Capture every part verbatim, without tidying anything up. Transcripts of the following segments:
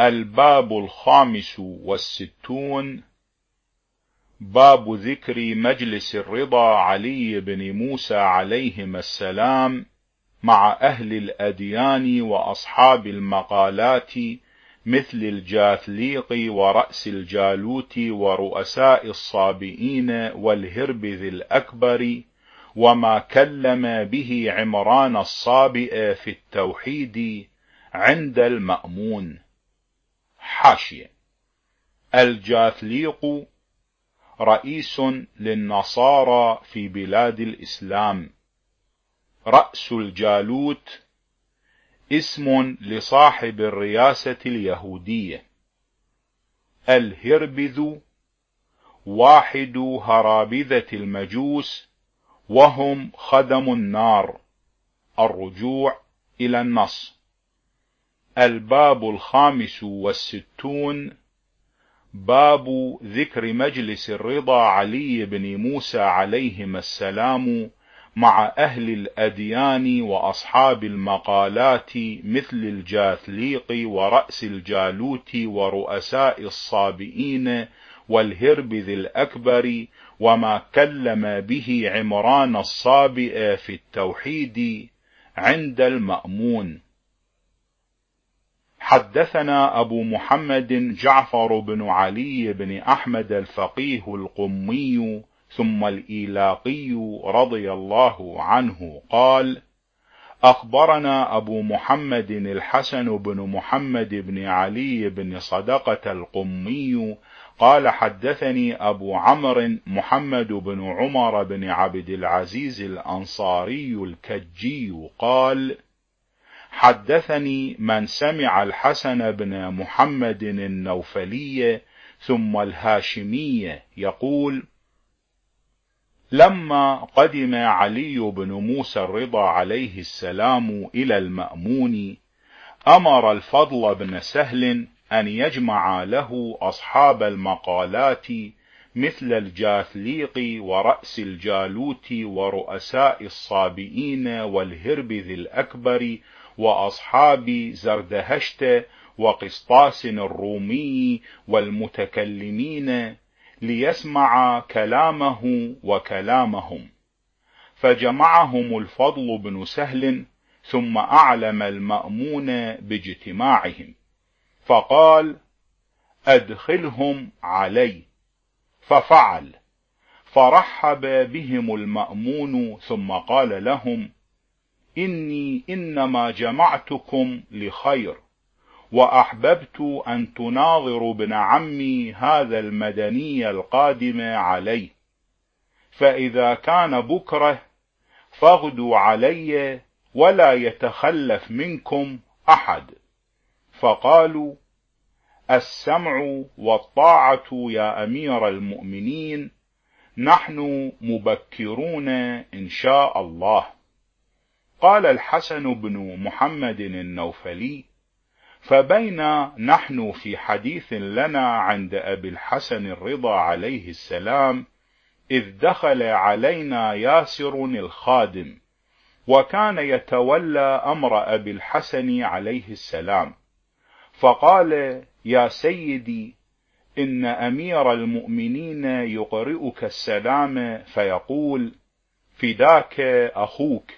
الباب الخامس والستون. باب ذكر مجلس الرضا علي بن موسى عليهما السلام مع أهل الأديان وأصحاب المقالات مثل الجاثليق ورأس الجالوت ورؤساء الصابئين والهربذ الأكبر وما كلم به عمران الصابئ في التوحيد عند المأمون. حاشية: الجاثليق رئيس للنصارى في بلاد الإسلام. رأس الجالوت اسم لصاحب الرياسة اليهودية. الهربذ واحد هرابذة المجوس وهم خدم النار، الرجوع إلى النص. الباب الخامس والستون. باب ذكر مجلس الرضا علي بن موسى عليهما السلام مع أهل الأديان وأصحاب المقالات مثل الجاثليق ورأس الجالوت ورؤساء الصابئين والهربذ الأكبر وما كلم به عمران الصابئ في التوحيد عند المأمون. حدثنا أبو محمد جعفر بن علي بن أحمد الفقيه القمي ثم الإيلاقي رضي الله عنه قال: أخبرنا أبو محمد الحسن بن محمد بن علي بن صدقة القمي قال: حدثني أبو عمرو محمد بن عمر بن عبد العزيز الأنصاري الكجي قال: حدثني من سمع الحسن بن محمد النوفلي ثم الهاشمي يقول: لما قدم علي بن موسى الرضا عليه السلام إلى المأمون، أمر الفضل بن سهل أن يجمع له أصحاب المقالات مثل الجاثليق ورأس الجالوت ورؤساء الصابئين والهربذ الأكبر وأصحاب زردهشت وقسطاس الرومي والمتكلمين ليسمع كلامه وكلامهم، فجمعهم الفضل بن سهل ثم أعلم المأمون باجتماعهم فقال: أدخلهم علي، ففعل، فرحب بهم المأمون ثم قال لهم: إني إنما جمعتكم لخير، وأحببت أن تناظروا ابن عمي هذا المدني القادم علي، فإذا كان بكره فاغدوا علي ولا يتخلف منكم أحد. فقالوا: السمع والطاعة يا أمير المؤمنين، نحن مبكرون إن شاء الله. قال الحسن بن محمد النوفلي: فبينا نحن في حديث لنا عند أبي الحسن الرضا عليه السلام إذ دخل علينا ياسر الخادم، وكان يتولى أمر أبي الحسن عليه السلام، فقال: يا سيدي، إن أمير المؤمنين يقرئك السلام فيقول: فداك أخوك،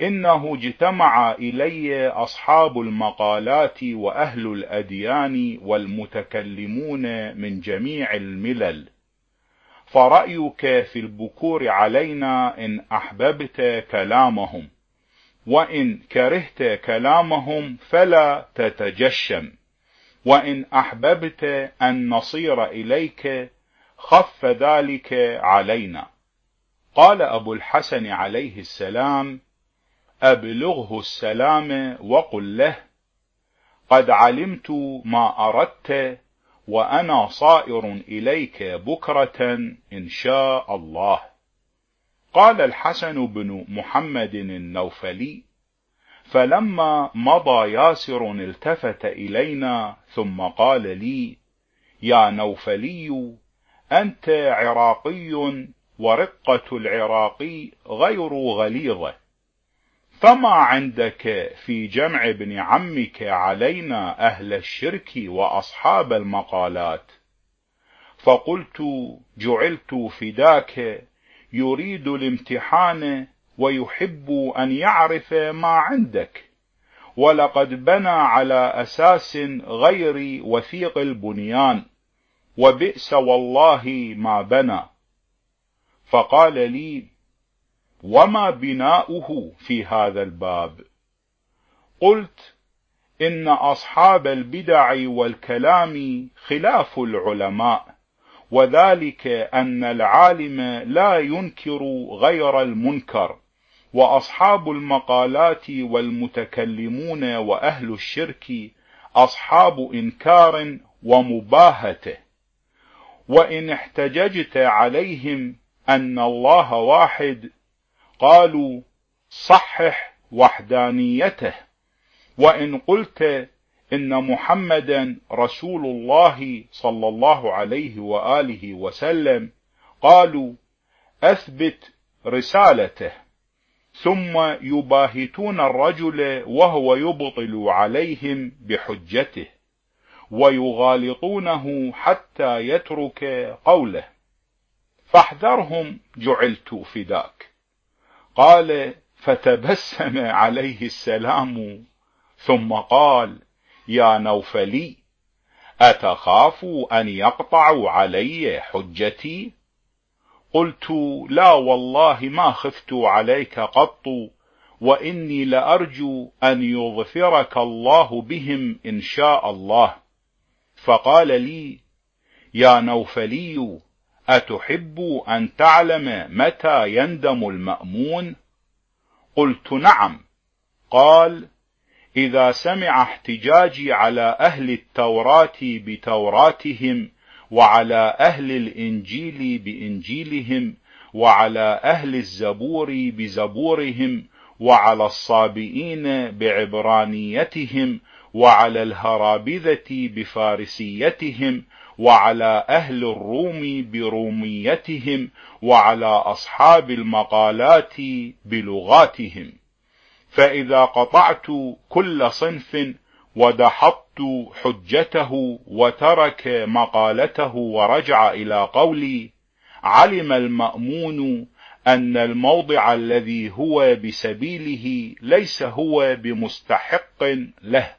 إنه اجتمع إلي أصحاب المقالات وأهل الأديان والمتكلمون من جميع الملل، فرأيك في البكور علينا إن أحببت كلامهم، وإن كرهت كلامهم فلا تتجشم، وإن أحببت أن نصير إليك خف ذلك علينا. قال أبو الحسن عليه السلام: أبلغه السلام وقل له: قد علمت ما أردت، وأنا صائر إليك بكرة إن شاء الله. قال الحسن بن محمد النوفلي: فلما مضى ياسر التفت إلينا ثم قال لي: يا نوفلي، أنت عراقي، ورقة العراقي غير غليظة، فما عندك في جمع ابن عمك علينا أهل الشرك وأصحاب المقالات؟ فقلت جعلت فداك يريد الامتحان ويحب أن يعرف ما عندك، ولقد بنى على أساس غير وثيق البنيان، وبئس والله ما بنى. فقال لي: وما بناؤه في هذا الباب؟ قلت: إن أصحاب البدع والكلام خلاف العلماء، وذلك أن العالم لا ينكر غير المنكر، وأصحاب المقالات والمتكلمون وأهل الشرك أصحاب إنكار ومباهته، وإن احتججت عليهم أن الله واحد قالوا: صحح وحدانيته، وإن قلت إن محمدا رسول الله صلى الله عليه وآله وسلم قالوا: أثبت رسالته، ثم يباهتون الرجل وهو يبطل عليهم بحجته، ويغالطونه حتى يترك قوله، فاحذرهم جعلت فداك. قال فتبسم عليه السلام ثم قال: يا نوفلي، أتخاف أن يقطعوا علي حجتي؟ قلت: لا والله ما خفت عليك قط، وإني لأرجو أن يظفرك الله بهم إن شاء الله. فقال لي: يا نوفلي، أتحب أن تعلم متى يندم المأمون؟ قلت: نعم. قال: إذا سمع احتجاجي على أهل التوراة بتوراتهم، وعلى أهل الإنجيل بإنجيلهم، وعلى أهل الزبور بزبورهم، وعلى الصابئين بعبرانيتهم، وعلى الهرابذة بفارسيتهم، وعلى أهل الروم بروميتهم، وعلى أصحاب المقالات بلغاتهم، فإذا قطعت كل صنف ودحضت حجته وترك مقالته ورجع إلى قولي، علم المأمون أن الموضع الذي هو بسبيله ليس هو بمستحق له،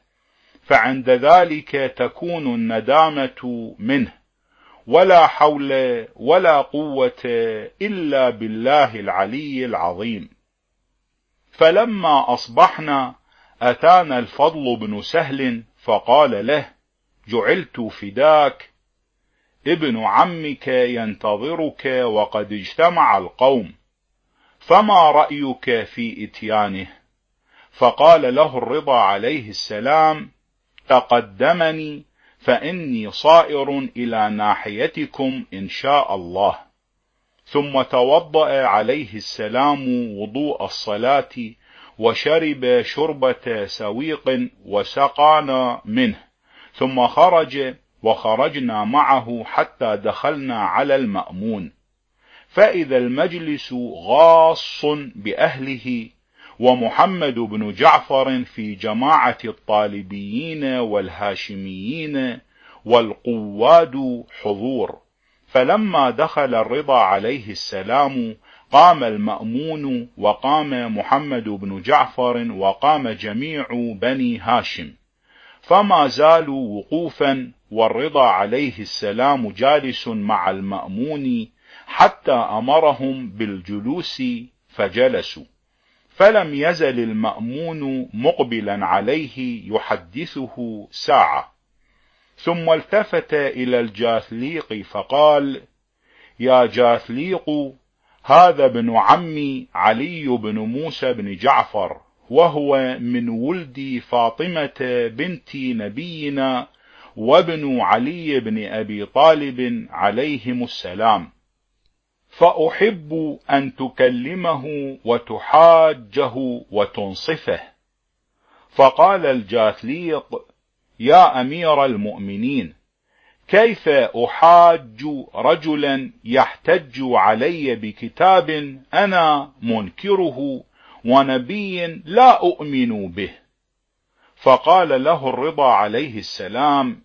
فعند ذلك تكون الندامة منه، ولا حول ولا قوة إلا بالله العلي العظيم. فلما أصبحنا أتانا الفضل بن سهل فقال له: جعلت فداك، ابن عمك ينتظرك وقد اجتمع القوم، فما رأيك في إتيانه؟ فقال له الرضا عليه السلام: تقدمني، فإني صائر إلى ناحيتكم إن شاء الله. ثم توضأ عليه السلام وضوء الصلاة، وشرب شربة سويق وسقانا منه، ثم خرج وخرجنا معه حتى دخلنا على المأمون، فإذا المجلس غاص بأهله، ومحمد بن جعفر في جماعة الطالبيين والهاشميين، والقواد حضور. فلما دخل الرضا عليه السلام قام المأمون، وقام محمد بن جعفر، وقام جميع بني هاشم، فما زالوا وقوفا، والرضا عليه السلام جالس مع المأمون، حتى أمرهم بالجلوس فجلسوا، فلم يزل المأمون مقبلا عليه يحدثه ساعة، ثم التفت إلى الجاثليق فقال: يا جاثليق، هذا ابن عمي علي بن موسى بن جعفر، وهو من ولد فاطمة بنت نبينا، وابن علي بن أبي طالب عليهم السلام، فأحب أن تكلمه وتحاجه وتنصفه. فقال الجاثليق: يا أمير المؤمنين، كيف أحاج رجلا يحتج علي بكتاب أنا منكره، ونبي لا أؤمن به. فقال له الرضا عليه السلام: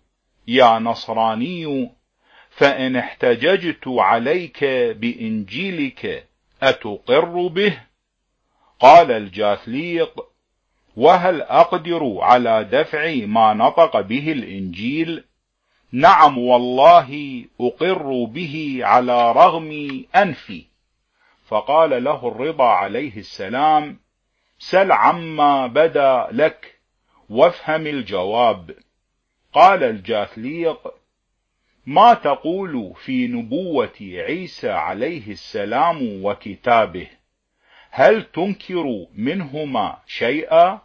يا نصراني، فإن احتججت عليك بإنجيلك أتقر به؟ قال الجاثليق: وهل أقدر على دفع ما نطق به الإنجيل؟ نعم والله أقر به على رغم أنفي. فقال له الرضا عليه السلام: سل عما بدا لك وافهم الجواب. قال الجاثليق: ما تقول في نبوة عيسى عليه السلام وكتابه؟ هل تنكر منهما شيئا؟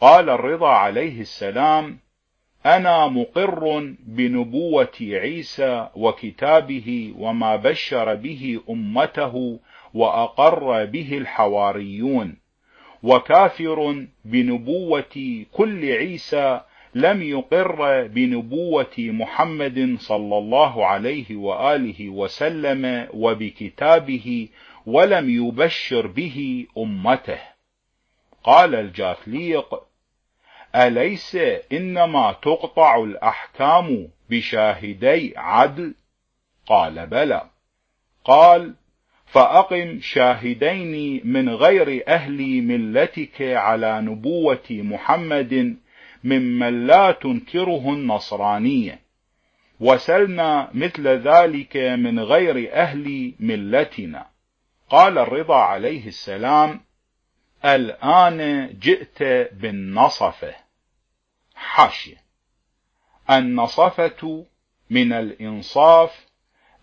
قال الرضا عليه السلام: أنا مقر بنبوة عيسى وكتابه وما بشر به أمته وأقر به الحواريون، وكافر بنبوة كل عيسى لم يقر بنبوة محمد صلى الله عليه وآله وسلم وبكتابه ولم يبشر به أمته. قال الجاثليق: أليس إنما تقطع الأحكام بشاهدي عدل؟ قال: بلى. قال: فأقم شاهدين من غير أهل ملتك على نبوة محمد ممن لا تنكره النصرانية، وسلنا مثل ذلك من غير أهل ملتنا. قال الرضا عليه السلام: الآن جئت بالنصفة. حاشية: النصفة من الإنصاف،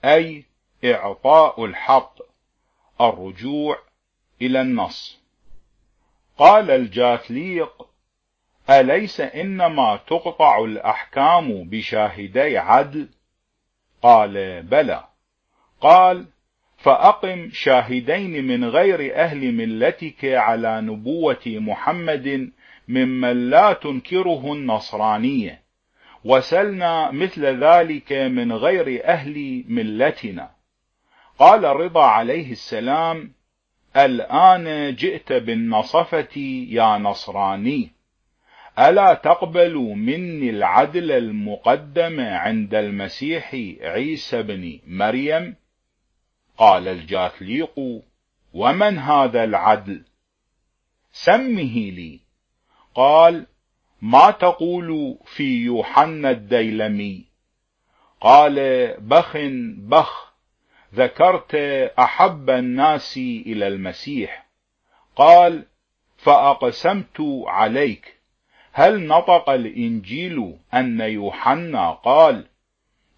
أي إعطاء الحق، الرجوع إلى النص. قال الجاثليق: أليس إنما تقطع الأحكام بشاهدي عدل؟ قال: بلى. قال: فأقم شاهدين من غير أهل ملتك على نبوة محمد ممن لا تنكره النصرانية، وسلنا مثل ذلك من غير أهل ملتنا. قال الرضا عليه السلام: الآن جئت بالنصفة يا نصراني، ألا تقبل مني العدل المقدم عند المسيح عيسى بن مريم؟ قال الجاثليق: ومن هذا العدل؟ سمه لي. قال: ما تقول في يوحنا الديلمي؟ قال: بخ بخ، ذكرت أحب الناس إلى المسيح. قال: فأقسمت عليك، هل نطق الإنجيل أن يوحنا قال: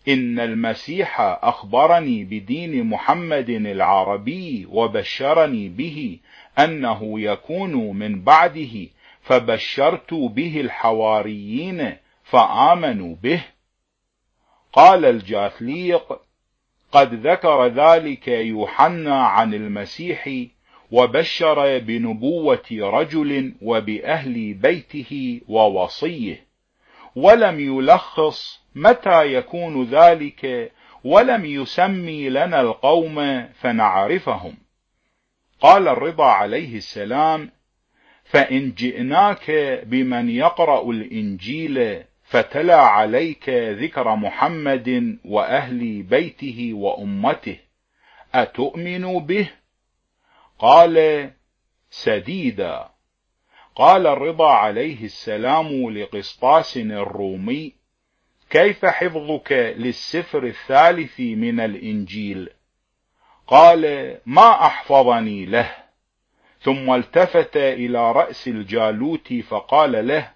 إن المسيح أخبرني بدين محمد العربي وبشرني به أنه يكون من بعده، فبشرت به الحواريين فآمنوا به؟ قال الجاثليق: قد ذكر ذلك يوحنا عن المسيح، وبشر بنبوة رجل وبأهل بيته ووصيه، ولم يلخص متى يكون ذلك، ولم يسمي لنا القوم فنعرفهم. قال الرضا عليه السلام: فإن جئناك بمن يقرأ الإنجيل فتلا عليك ذكر محمد وأهل بيته وأمته، أتؤمن به؟ قال: سديدا. قال الرضا عليه السلام لقسطاس الرومي: كيف حفظك للسفر الثالث من الإنجيل؟ قال: ما أحفظني له. ثم التفت إلى رأس الجالوت فقال له: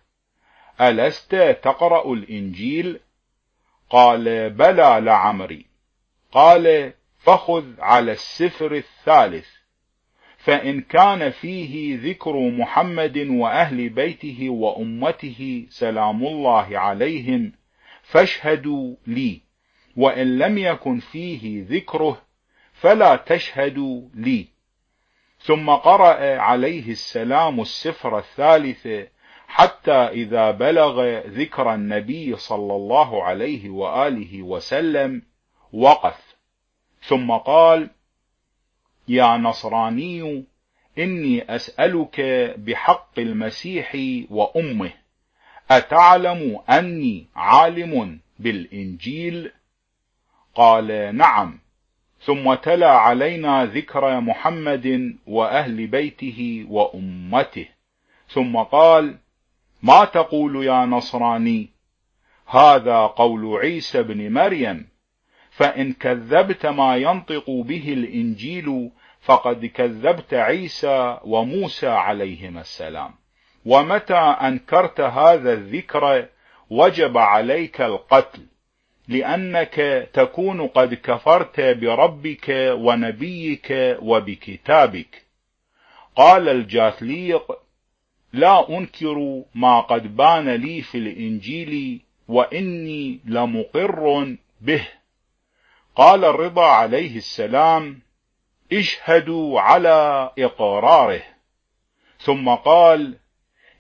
ألست تقرأ الإنجيل؟ قال: بلى لعمري. قال: فخذ على السفر الثالث، فإن كان فيه ذكر محمد وأهل بيته وأمته سلام الله عليهم فاشهدوا لي، وإن لم يكن فيه ذكره فلا تشهدوا لي. ثم قرأ عليه السلام السفر الثالث حتى إذا بلغ ذكر النبي صلى الله عليه وآله وسلم وقف، ثم قال: يا نصراني، إني أسألك بحق المسيح وأمه، أتعلم أني عالم بالإنجيل؟ قال نعم. ثم تلا علينا ذكر محمد وأهل بيته وأمته، ثم قال ما تقول يا نصراني؟ هذا قول عيسى بن مريم، فإن كذبت ما ينطق به الإنجيل فقد كذبت عيسى وموسى عليهما السلام، ومتى أنكرت هذا الذكر وجب عليك القتل، لأنك تكون قد كفرت بربك ونبيك وبكتابك. قال الجاثليق لا أنكر ما قد بان لي في الإنجيل، وإني لمقر به. قال الرضا عليه السلام اشهدوا على إقراره، ثم قال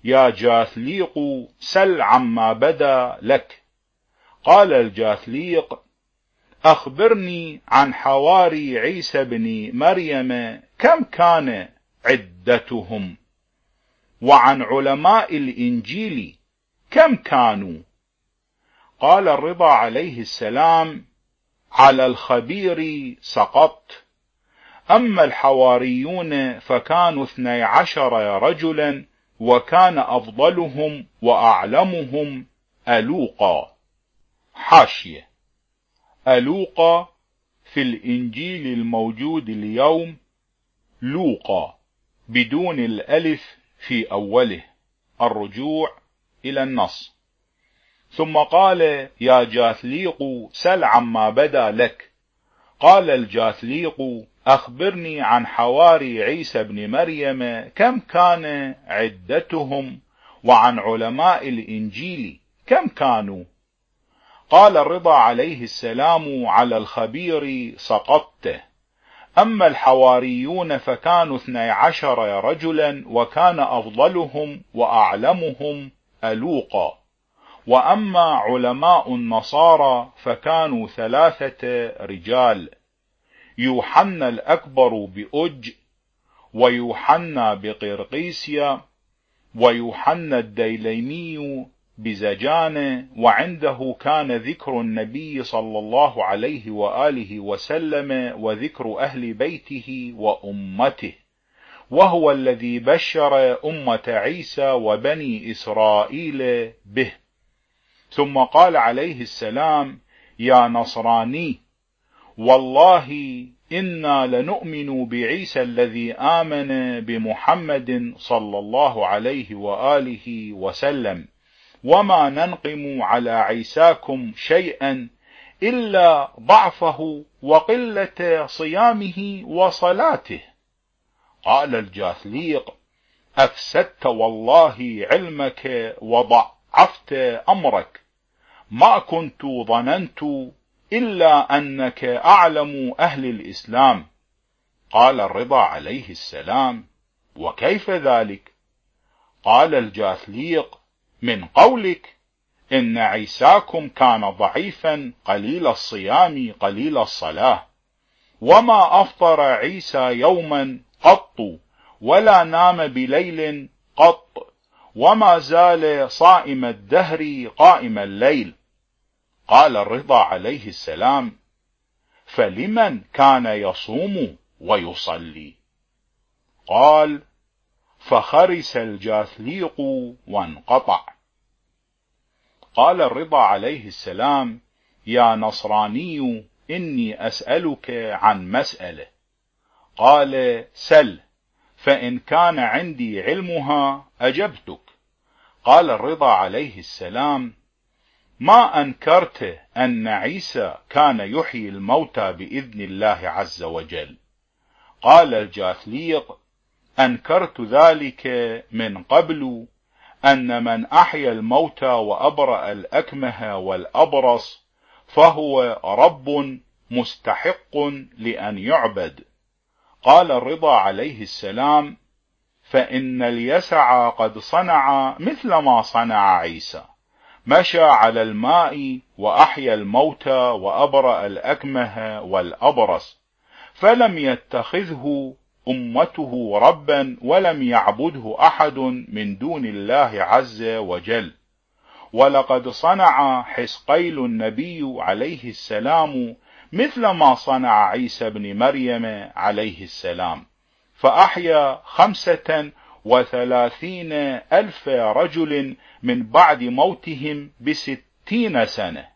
يا جاثليق سل عما بدا لك. قال الجاثليق أخبرني عن حواري عيسى بن مريم كم كان عدتهم، وعن علماء الإنجيل كم كانوا؟ قال الرضا عليه السلام على الخبير سقطت، أما الحواريون فكانوا اثني عشر رجلا، وكان أفضلهم وأعلمهم ألوقا. حاشية: ألوقا في الإنجيل الموجود اليوم لوقا بدون الألف في أوله، الرجوع إلى النص. ثم قال يا جاثليق سل عما بدا لك. قال الجاثليق أخبرني عن حواري عيسى بن مريم كم كان عدتهم، وعن علماء الإنجيل كم كانوا؟ قال الرضا عليه السلام على الخبير سقطته، أما الحواريون فكانوا اثني عشر رجلا، وكان أفضلهم وأعلمهم ألوقا، وأما علماء النصارى فكانوا ثلاثة رجال، يوحنا الأكبر بأج، ويوحنا بقرقيسيا، ويوحنا الديلمي بزجانة، وعنده كان ذكر النبي صلى الله عليه وآله وسلم وذكر أهل بيته وأمته، وهو الذي بشر أمة عيسى وبني إسرائيل به. ثم قال عليه السلام يا نصراني والله إنا لنؤمن بعيسى الذي آمن بمحمد صلى الله عليه وآله وسلم، وما ننقم على عيساكم شيئا إلا ضعفه وقلة صيامه وصلاته. قال الجاثليق أفسدت والله علمك وضعفت أمرك، ما كنت ظننت إلا أنك أعلم أهل الإسلام. قال الرضا عليه السلام وكيف ذلك؟ قال الجاثليق من قولك إن عيساكم كان ضعيفا قليل الصيام قليل الصلاة، وما أفطر عيسى يوما قط ولا نام بليل قط، وما زال صائم الدهر قائم الليل. قال الرضا عليه السلام فلمن كان يصوم ويصلي؟ قال فخرس الجاثليق وانقطع. قال الرضا عليه السلام يا نصراني إني أسألك عن مسألة. قال سل، فإن كان عندي علمها أجبتك. قال الرضا عليه السلام ما أنكرت أن عيسى كان يحيي الموتى بإذن الله عز وجل. قال الجاثليق أنكرت ذلك من قبل، أن من أحيا الموتى وأبرأ الأكمه والأبرص فهو رب مستحق لأن يعبد. قال الرضا عليه السلام فإن اليسع قد صنع مثل ما صنع عيسى، مشى على الماء وأحيا الموتى وأبرأ الأكمه والأبرص، فلم يتخذه أمته ربا ولم يعبده أحد من دون الله عز وجل. ولقد صنع حزقيل النبي عليه السلام مثل ما صنع عيسى بن مريم عليه السلام، فأحيا خمسة وثلاثين ألف رجل من بعد موتهم بستين سنة.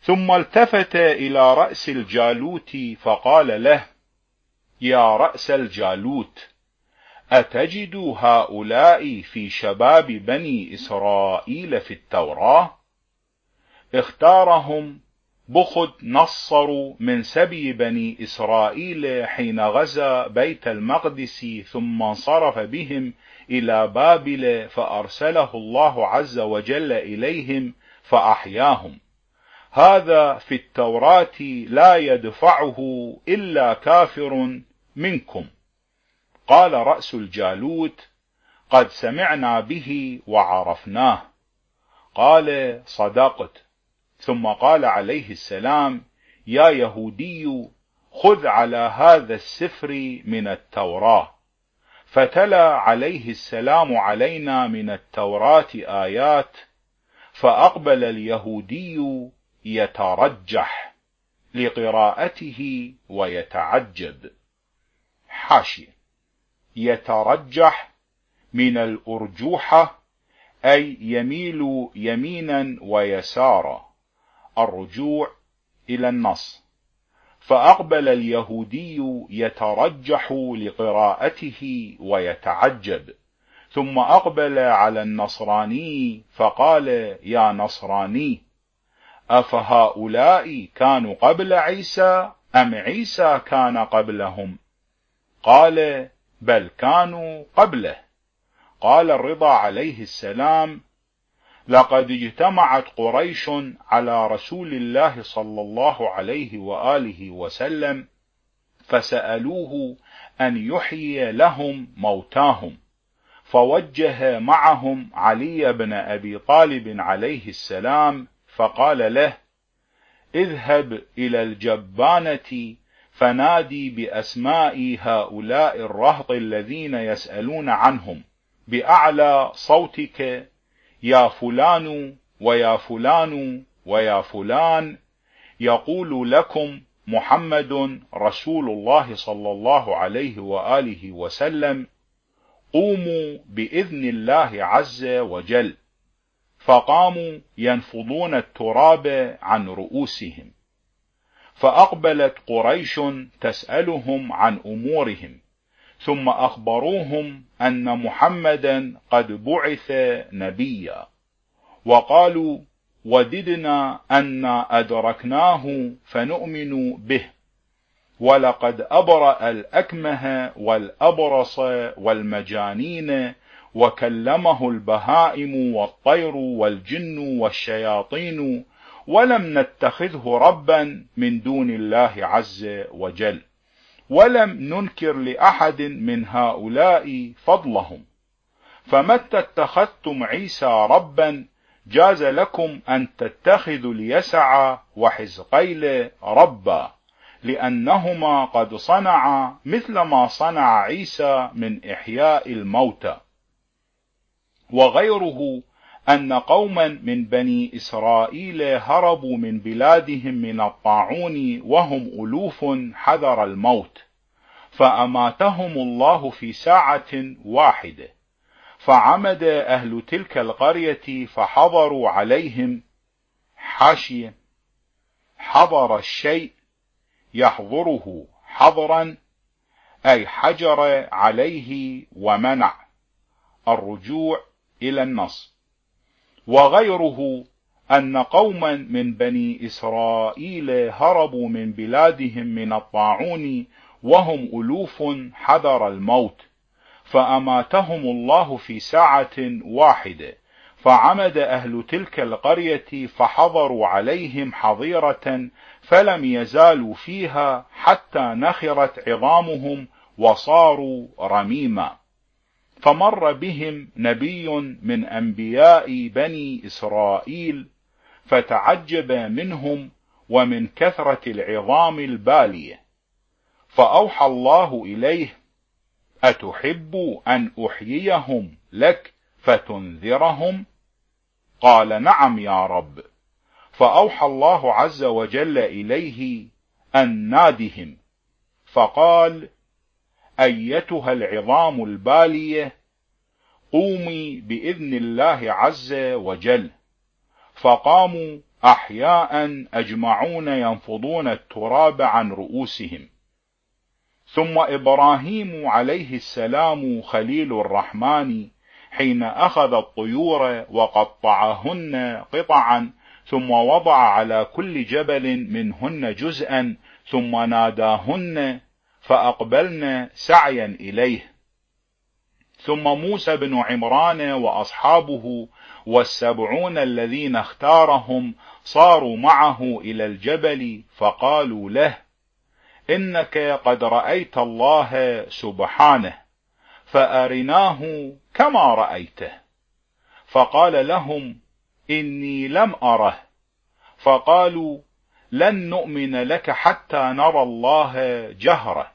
ثم التفت إلى رأس الجالوت فقال له: يا رأس الجالوت، أتجد هؤلاء في شباب بني إسرائيل في التوراة؟ اختارهم بوخذنصر من سبي بني إسرائيل حين غزا بيت المقدس ثم انصرف بهم إلى بابل، فأرسله الله عز وجل إليهم فأحياهم. هذا في التوراة لا يدفعه إلا كافر منكم. قال رأس الجالوت: قد سمعنا به وعرفناه. قال: صدقت. ثم قال عليه السلام: يا يهودي، خذ على هذا السفر من التوراة. فتلا عليه السلام علينا من التوراة آيات، فأقبل اليهودي يترجح لقراءته ويتعجب. حاشية: يترجح من الأرجوحة، أي يميل يمينا ويسارا، الرجوع إلى النص. فأقبل اليهودي يترجح لقراءته ويتعجب، ثم أقبل على النصراني فقال: يا نصراني، أفهؤلاء كانوا قبل عيسى أم عيسى كان قبلهم؟ قال: بل كانوا قبله. قال الرضا عليه السلام: لقد اجتمعت قريش على رسول الله صلى الله عليه وآله وسلم فسألوه أن يحيي لهم موتاهم، فوجه معهم علي بن أبي طالب عليه السلام فقال له: اذهب إلى الجبانة فنادي بأسماء هؤلاء الرهط الذين يسألون عنهم بأعلى صوتك: يا فلان ويا فلان ويا فلان، يقول لكم محمد رسول الله صلى الله عليه وآله وسلم، قوموا بإذن الله عز وجل. فقاموا ينفضون التراب عن رؤوسهم. فأقبلت قريش تسألهم عن أمورهم، ثم أخبروهم أن محمدا قد بعث نبيا، وقالوا: وددنا أن أدركناه فنؤمن به، ولقد أبرأ الأكمه والأبرص والمجانين، وكلمه البهائم والطير والجن والشياطين، ولم نتخذه ربا من دون الله عز وجل، ولم ننكر لأحد من هؤلاء فضلهم. فمتى اتخذتم عيسى ربا جاز لكم أن تتخذوا اليسع وحزقيل ربا، لأنهما قد صنعا مثل ما صنع عيسى من إحياء الموتى. وغيره أن قوما من بني إسرائيل هربوا من بلادهم من الطاعون وهم ألوف حذر الموت، فأماتهم الله في ساعة واحدة، فعمد أهل تلك القرية فحضروا عليهم. حاشية: حضر الشيء يحضره حضرا، أي حجر عليه ومنع، الرجوع إلى النص. وغيره أن قوما من بني إسرائيل هربوا من بلادهم من الطاعون وهم ألوف حذر الموت، فأماتهم الله في ساعة واحدة، فعمد أهل تلك القرية فحضروا عليهم حظيرة، فلم يزالوا فيها حتى نخرت عظامهم وصاروا رميما. فمر بهم نبي من أنبياء بني إسرائيل فتعجب منهم ومن كثرة العظام البالية، فأوحى الله إليه: أتحب أن أحييهم لك فتنذرهم؟ قال: نعم يا رب. فأوحى الله عز وجل إليه أن نادهم، فقال: أيتها العظام البالية، قومي بإذن الله عز وجل. فقاموا أحياء أجمعون ينفضون التراب عن رؤوسهم. ثم إبراهيم عليه السلام خليل الرحمن حين أخذ الطيور وقطعهن قطعا، ثم وضع على كل جبل منهن جزءا، ثم ناداهن فأقبلن سعيا إليه. ثم موسى بن عمران وأصحابه والسبعون الذين اختارهم صاروا معه إلى الجبل، فقالوا له: إنك قد رأيت الله سبحانه فأرناه كما رأيته. فقال لهم: إني لم أره. فقالوا: لن نؤمن لك حتى نرى الله جهرة.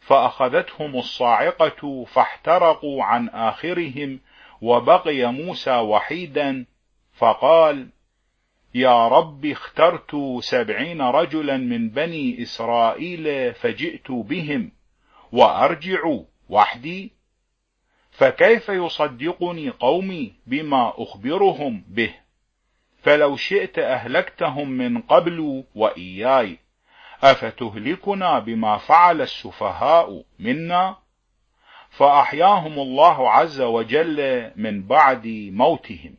فأخذتهم الصاعقة فاحترقوا عن آخرهم، وبقي موسى وحيدا، فقال: يا رب، اخترت سبعين رجلا من بني إسرائيل فجئت بهم، وأرجع وحدي، فكيف يصدقني قومي بما أخبرهم به؟ فلو شئت أهلكتهم من قبل وإياي، أفتهلكنا بما فعل السفهاء منا؟ فأحياهم الله عز وجل من بعد موتهم.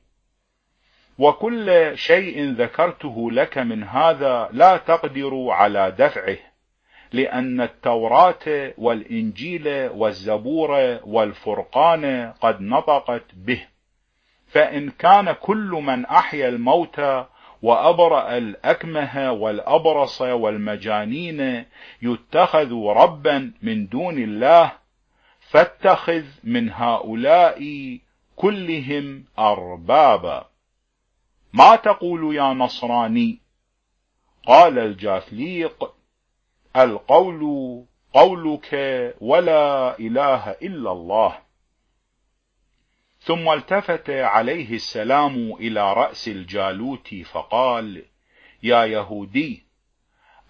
وكل شيء ذكرته لك من هذا لا تقدر على دفعه، لأن التوراة والإنجيل والزبور والفرقان قد نطقت به. فإن كان كل من أحيا الموتى وأبرأ الأكمه والأبرص والمجانين يتخذ ربا من دون الله، فاتخذ من هؤلاء كلهم أربابا. ما تقول يا نصراني؟ قال الجاثليق: القول قولك ولا إله إلا الله. ثم التفت عليه السلام إلى رأس الجالوت فقال: يا يهودي،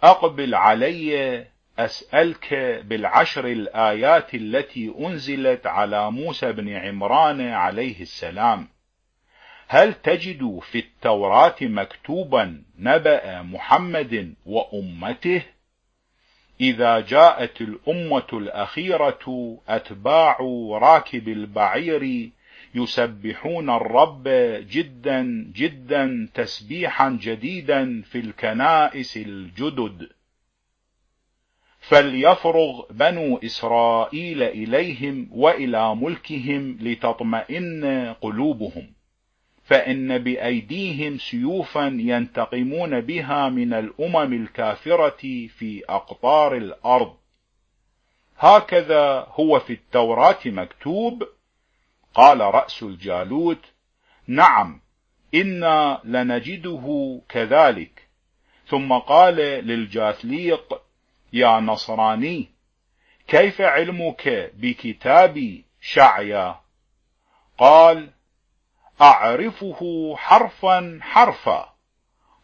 أقبل علي أسألك بالعشر الآيات التي أنزلت على موسى بن عمران عليه السلام، هل تجد في التوراة مكتوبا نبأ محمد وأمته؟ إذا جاءت الأمة الأخيرة أتباع راكب البعير يسبحون الرب جدا جدا تسبيحا جديدا في الكنائس الجدد، فليفرغ بنو إسرائيل إليهم وإلى ملكهم لتطمئن قلوبهم، فإن بأيديهم سيوفا ينتقمون بها من الأمم الكافرة في أقطار الأرض. هكذا هو في التوراة مكتوب؟ قال رأس الجالوت: نعم، إنا لنجده كذلك. ثم قال للجاثليق: يا نصراني، كيف علمك بكتاب شعيا؟ قال: أعرفه حرفا حرفا.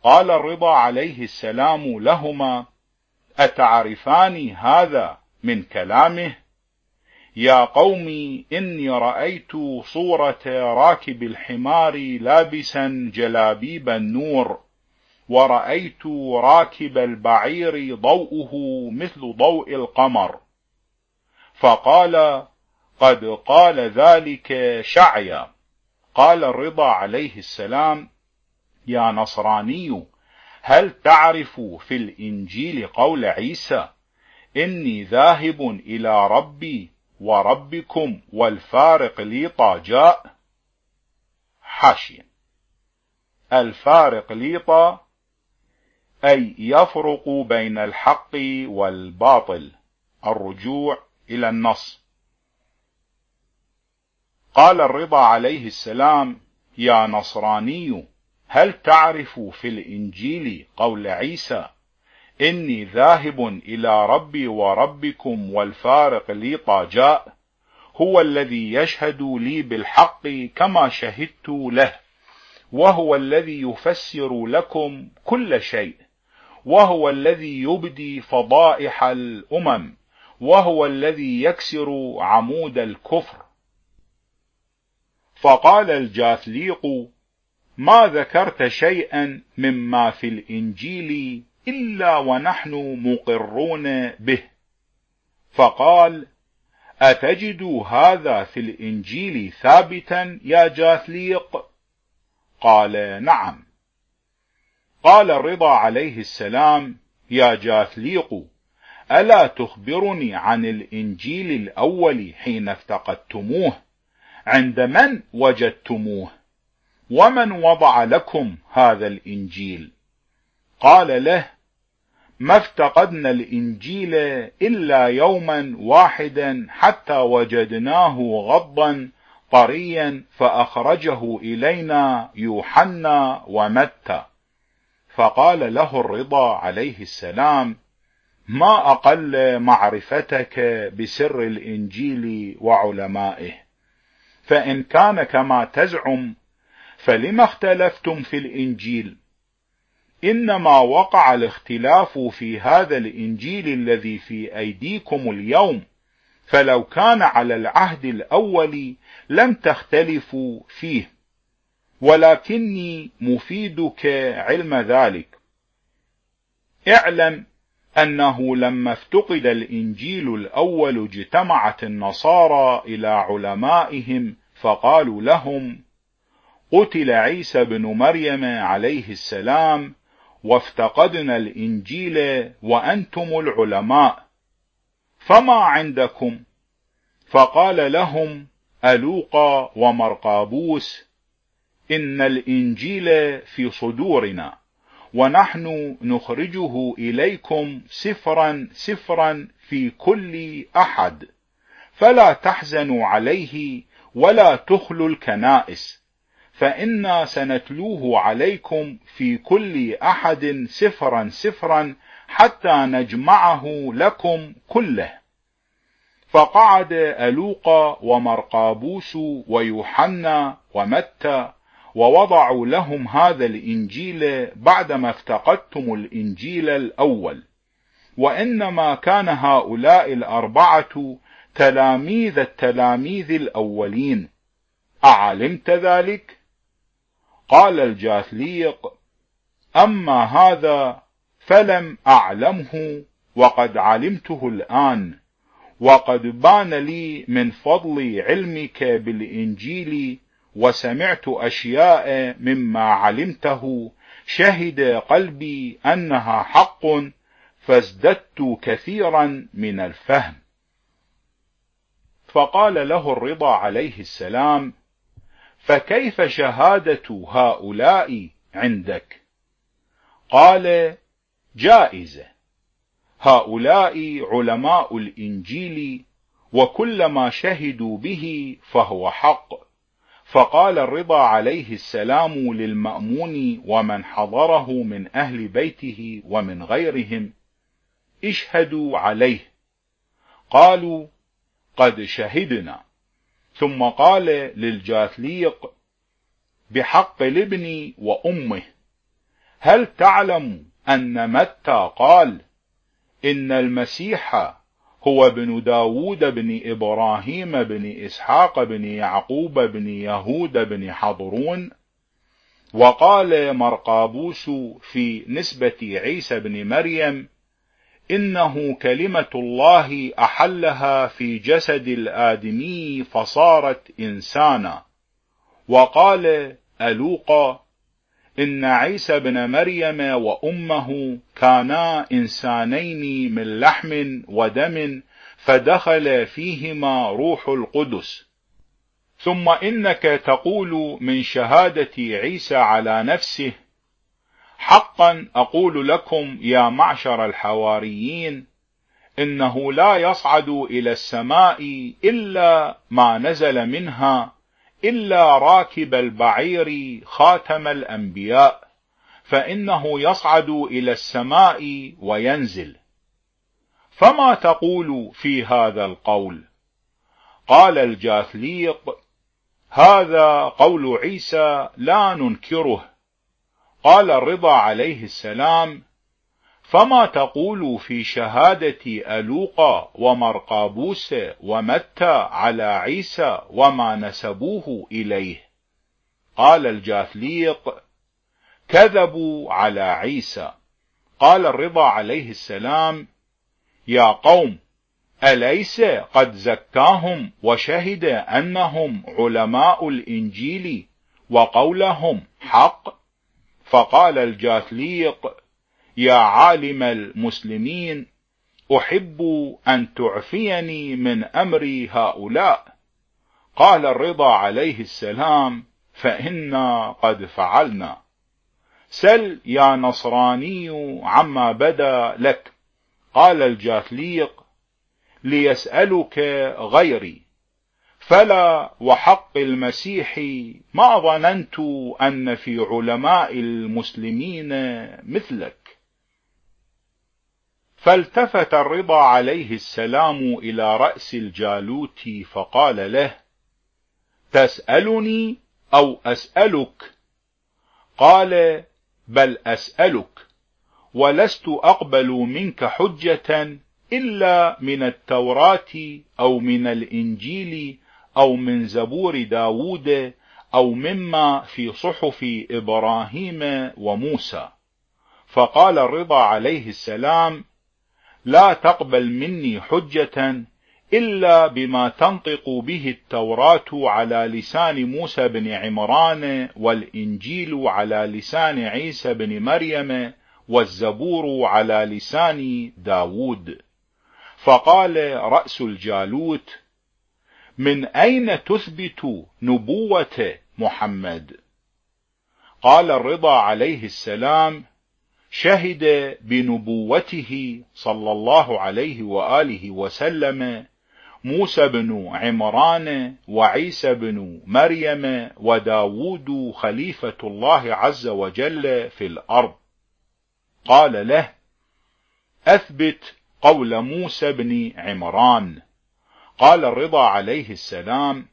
قال الرضا عليه السلام لهما: أتعرفان هذا من كلامه؟ يا قومي، إني رأيت صورة راكب الحمار لابسا جلابيب النور، ورأيت راكب البعير ضوءه مثل ضوء القمر. فقال: قد قال ذلك شعيا. قال الرضا عليه السلام: يا نصراني، هل تعرف في الإنجيل قول عيسى: إني ذاهب إلى ربي وربكم والفارق لي طاجاء؟ حاشية: الفارق لي طا أي يفرق بين الحق والباطل، الرجوع إلى النص. قال الرضا عليه السلام: يا نصراني، هل تعرف في الإنجيل قول عيسى: إني ذاهب إلى ربي وربكم والفارق لي طاجاء، هو الذي يشهد لي بالحق كما شهدت له، وهو الذي يفسر لكم كل شيء، وهو الذي يبدي فضائح الأمم، وهو الذي يكسر عمود الكفر. فقال الجاثليق: ما ذكرت شيئا مما في الإنجيل إلا ونحن مقرون به. فقال: أتجد هذا في الإنجيل ثابتا يا جاثليق؟ قال: نعم. قال الرضا عليه السلام: يا جاثليق، ألا تخبرني عن الإنجيل الأول حين افتقدتموه، عند من وجدتموه، ومن وضع لكم هذا الإنجيل؟ قال له: ما افتقدنا الإنجيل إلا يوما واحدا حتى وجدناه غضا طريا فأخرجه إلينا يوحنا ومتى. فقال له الرضا عليه السلام: ما أقل معرفتك بسر الإنجيل وعلمائه، فإن كان كما تزعم فلما اختلفتم في الإنجيل؟ إنما وقع الاختلاف في هذا الإنجيل الذي في أيديكم اليوم، فلو كان على العهد الأول لم تختلفوا فيه، ولكني مفيدك علم ذلك. اعلم أنه لما افتقد الإنجيل الأول اجتمعت النصارى إلى علمائهم فقالوا لهم: قتل عيسى بن مريم عليه السلام، وافتقدنا الإنجيل وأنتم العلماء، فما عندكم؟ فقال لهم ألوقا ومرقابوس: إن الإنجيل في صدورنا، ونحن نخرجه إليكم سفرا سفرا في كل أحد، فلا تحزنوا عليه ولا تخلوا الكنائس، فإنا سنتلوه عليكم في كل أحد سفرا سفرا حتى نجمعه لكم كله. فقعد ألوقا ومرقابوس ويوحنا ومتى ووضعوا لهم هذا الإنجيل بعدما افتقدتم الإنجيل الأول، وإنما كان هؤلاء الأربعة تلاميذ التلاميذ الأولين. أعلمت ذلك؟ قال الجاثليق: أما هذا فلم أعلمه، وقد علمته الآن، وقد بان لي من فضل علمك بالإنجيل، وسمعت أشياء مما علمته شهد قلبي أنها حق، فازددت كثيرا من الفهم. فقال له الرضا عليه السلام: فكيف شهادة هؤلاء عندك؟ قال: جائزة، هؤلاء علماء الإنجيل، وكلما شهدوا به فهو حق. فقال الرضا عليه السلام للمأمون ومن حضره من أهل بيته ومن غيرهم: اشهدوا عليه. قالوا: قد شهدنا. ثم قال للجاثليق: بحق الابن وأمه، هل تعلم أن متى قال: إن المسيح هو ابن داود بن إبراهيم بن إسحاق بن يعقوب بن يهود بن حضرون؟ وقال مرقابوس في نسبة عيسى بن مريم: إنه كلمة الله أحلها في جسد الآدمي فصارت إنسانا. وقال ألوقا: إن عيسى بن مريم وأمه كانا إنسانين من لحم ودم، فدخل فيهما روح القدس. ثم إنك تقول من شهادة عيسى على نفسه: حقا أقول لكم يا معشر الحواريين، إنه لا يصعد إلى السماء إلا ما نزل منها، إلا راكب البعير خاتم الأنبياء، فإنه يصعد إلى السماء وينزل، فما تقول في هذا القول؟ قال الجاثليق: هذا قول عيسى لا ننكره. قال الرضا عليه السلام: فما تقول في شهادة ألوقا ومرقابوس ومتى على عيسى وما نسبوه إليه؟ قال الجاثليق: كذبوا على عيسى. قال الرضا عليه السلام: يا قوم، أليس قد زكاهم وشهد أنهم علماء الإنجيل وقولهم حق؟ فقال الجاثليق: يا عالم المسلمين، أحب أن تعفيني من أمر هؤلاء. قال الرضا عليه السلام: فإنا قد فعلنا. سل يا نصراني عما بدا لك. قال الجاثليق: ليسألك غيري، فلا وحق المسيح ما ظننت أن في علماء المسلمين مثلك. فالتفت الرضا عليه السلام إلى رأس الجالوت فقال له: تسألني أو أسألك؟ قال: بل أسألك، ولست أقبل منك حجة إلا من التوراة أو من الإنجيل أو من زبور داود أو مما في صحف إبراهيم وموسى. فقال الرضا عليه السلام: لا تقبل مني حجة إلا بما تنطق به التوراة على لسان موسى بن عمران، والإنجيل على لسان عيسى بن مريم، والزبور على لسان داود. فقال رأس الجالوت: من أين تثبت نبوة محمد؟ قال الرضا عليه السلام: شهد بنبوته صلى الله عليه وآله وسلم موسى بن عمران وعيسى بن مريم وداود خليفة الله عز وجل في الأرض. قال له: أثبت قول موسى بن عمران. قال الرضا عليه السلام: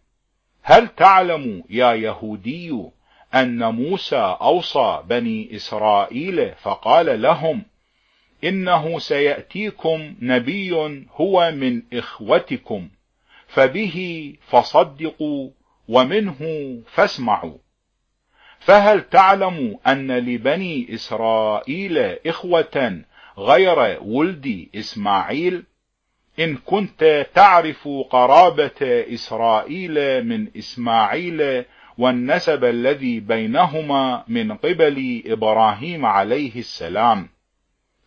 هل تعلم يا يهودي أن موسى أوصى بني إسرائيل فقال لهم: إنه سيأتيكم نبي هو من إخوتكم، فبه فصدقوا ومنه فاسمعوا؟ فهل تعلم أن لبني إسرائيل إخوة غير ولد إسماعيل؟ إن كنت تعرف قرابة إسرائيل من إسماعيل والنسب الذي بينهما من قبل إبراهيم عليه السلام.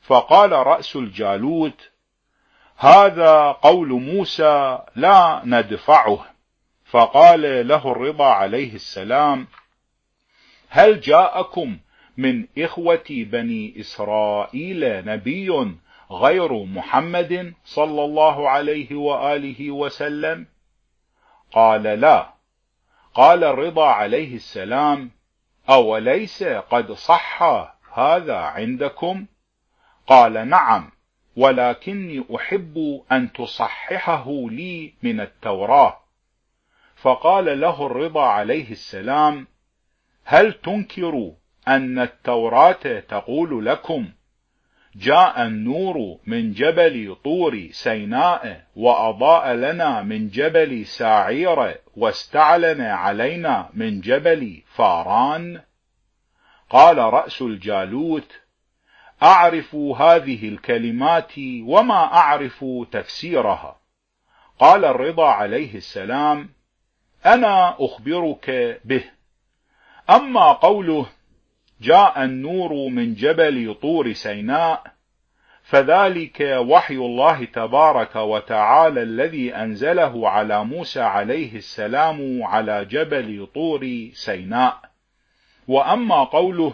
فقال رأس الجالوت: هذا قول موسى لا ندفعه. فقال له الرضا عليه السلام: هل جاءكم من إخوة بني إسرائيل نبي غير محمد صلى الله عليه وآله وسلم؟ قال: لا. قال الرضا عليه السلام: أوليس قد صح هذا عندكم؟ قال: نعم، ولكني أحب أن تصححه لي من التوراة. فقال له الرضا عليه السلام: هل تنكر أن التوراة تقول لكم: جاء النور من جبل طور سيناء وأضاء لنا من جبل ساعير واستعلن علينا من جبل فاران؟ قال رأس الجالوت: أعرف هذه الكلمات وما أعرف تفسيرها. قال الرضا عليه السلام: أنا أخبرك به. أما قوله جاء النور من جبل طور سيناء، فذلك وحي الله تبارك وتعالى الذي أنزله على موسى عليه السلام على جبل طور سيناء. وأما قوله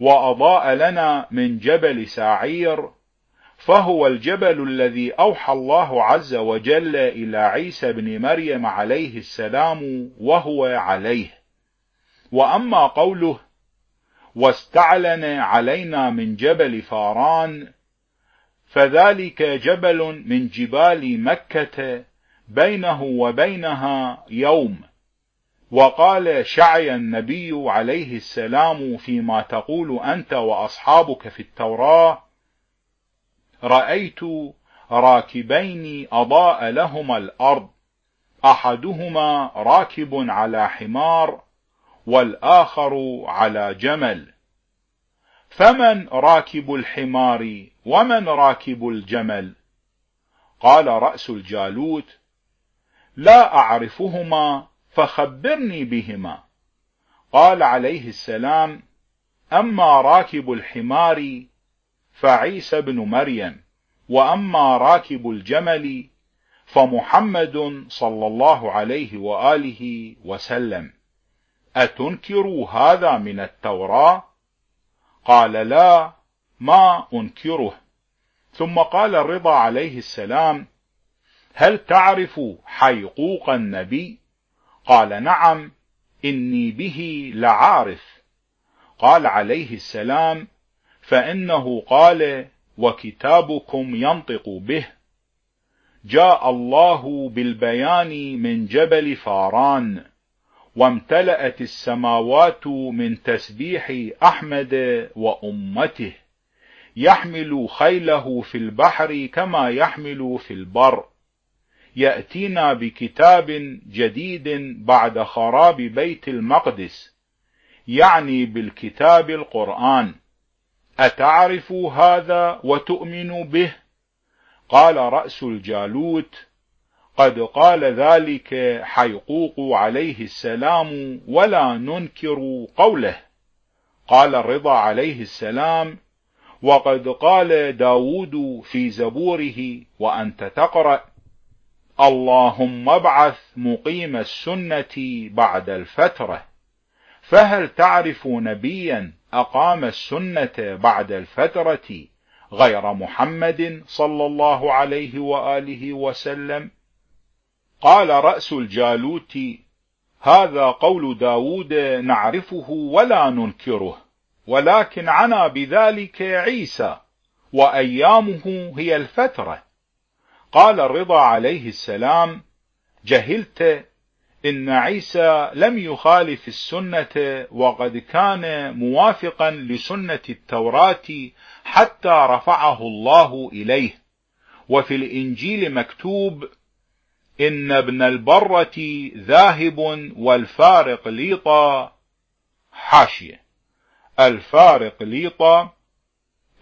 وأضاء لنا من جبل ساعير، فهو الجبل الذي أوحى الله عز وجل إلى عيسى بن مريم عليه السلام وهو عليه. وأما قوله واستعلن علينا من جبل فاران، فذلك جبل من جبال مكة بينه وبينها يوم. وقال شعيا النبي عليه السلام فيما تقول أنت وأصحابك في التوراة: رأيت راكبين أضاء لهما الأرض، أحدهما راكب على حمار والآخر على جمل. فمن راكب الحمار ومن راكب الجمل؟ قال رأس الجالوت: لا أعرفهما فخبرني بهما. قال عليه السلام: أما راكب الحمار فعيسى بن مريم، وأما راكب الجمل فمحمد صلى الله عليه وآله وسلم. أتنكر هذا من التوراة؟ قال: لا، ما أنكره. ثم قال الرضا عليه السلام: هل تعرف حيقوق النبي؟ قال: نعم، إني به لعارف. قال عليه السلام: فإنه قال: وكتابكم ينطق به. جاء الله بالبيان من جبل فاران، وامتلأت السماوات من تسبيح أحمد وأمته، يحمل خيله في البحر كما يحمل في البر. يأتينا بكتاب جديد بعد خراب بيت المقدس، يعني بالكتاب القرآن. أتعرف هذا وتؤمن به؟ قال رأس الجالوت: قد قال ذلك حيقوق عليه السلام ولا ننكر قوله. قال الرضا عليه السلام: وقد قال داود في زبوره وأنت تقرأ: اللهم ابعث مقيم السنة بعد الفترة. فهل تعرف نبيا أقام السنة بعد الفترة غير محمد صلى الله عليه وآله وسلم؟ قال رأس الجالوت: هذا قول داود نعرفه ولا ننكره، ولكن عنا بذلك عيسى، وأيامه هي الفترة. قال الرضا عليه السلام: جهلت، إن عيسى لم يخالف السنة، وقد كان موافقا لسنة التوراة حتى رفعه الله إليه. وفي الإنجيل مكتوب: إن ابن البرة ذاهب والفارق ليطا. حاشية: الفارق ليطا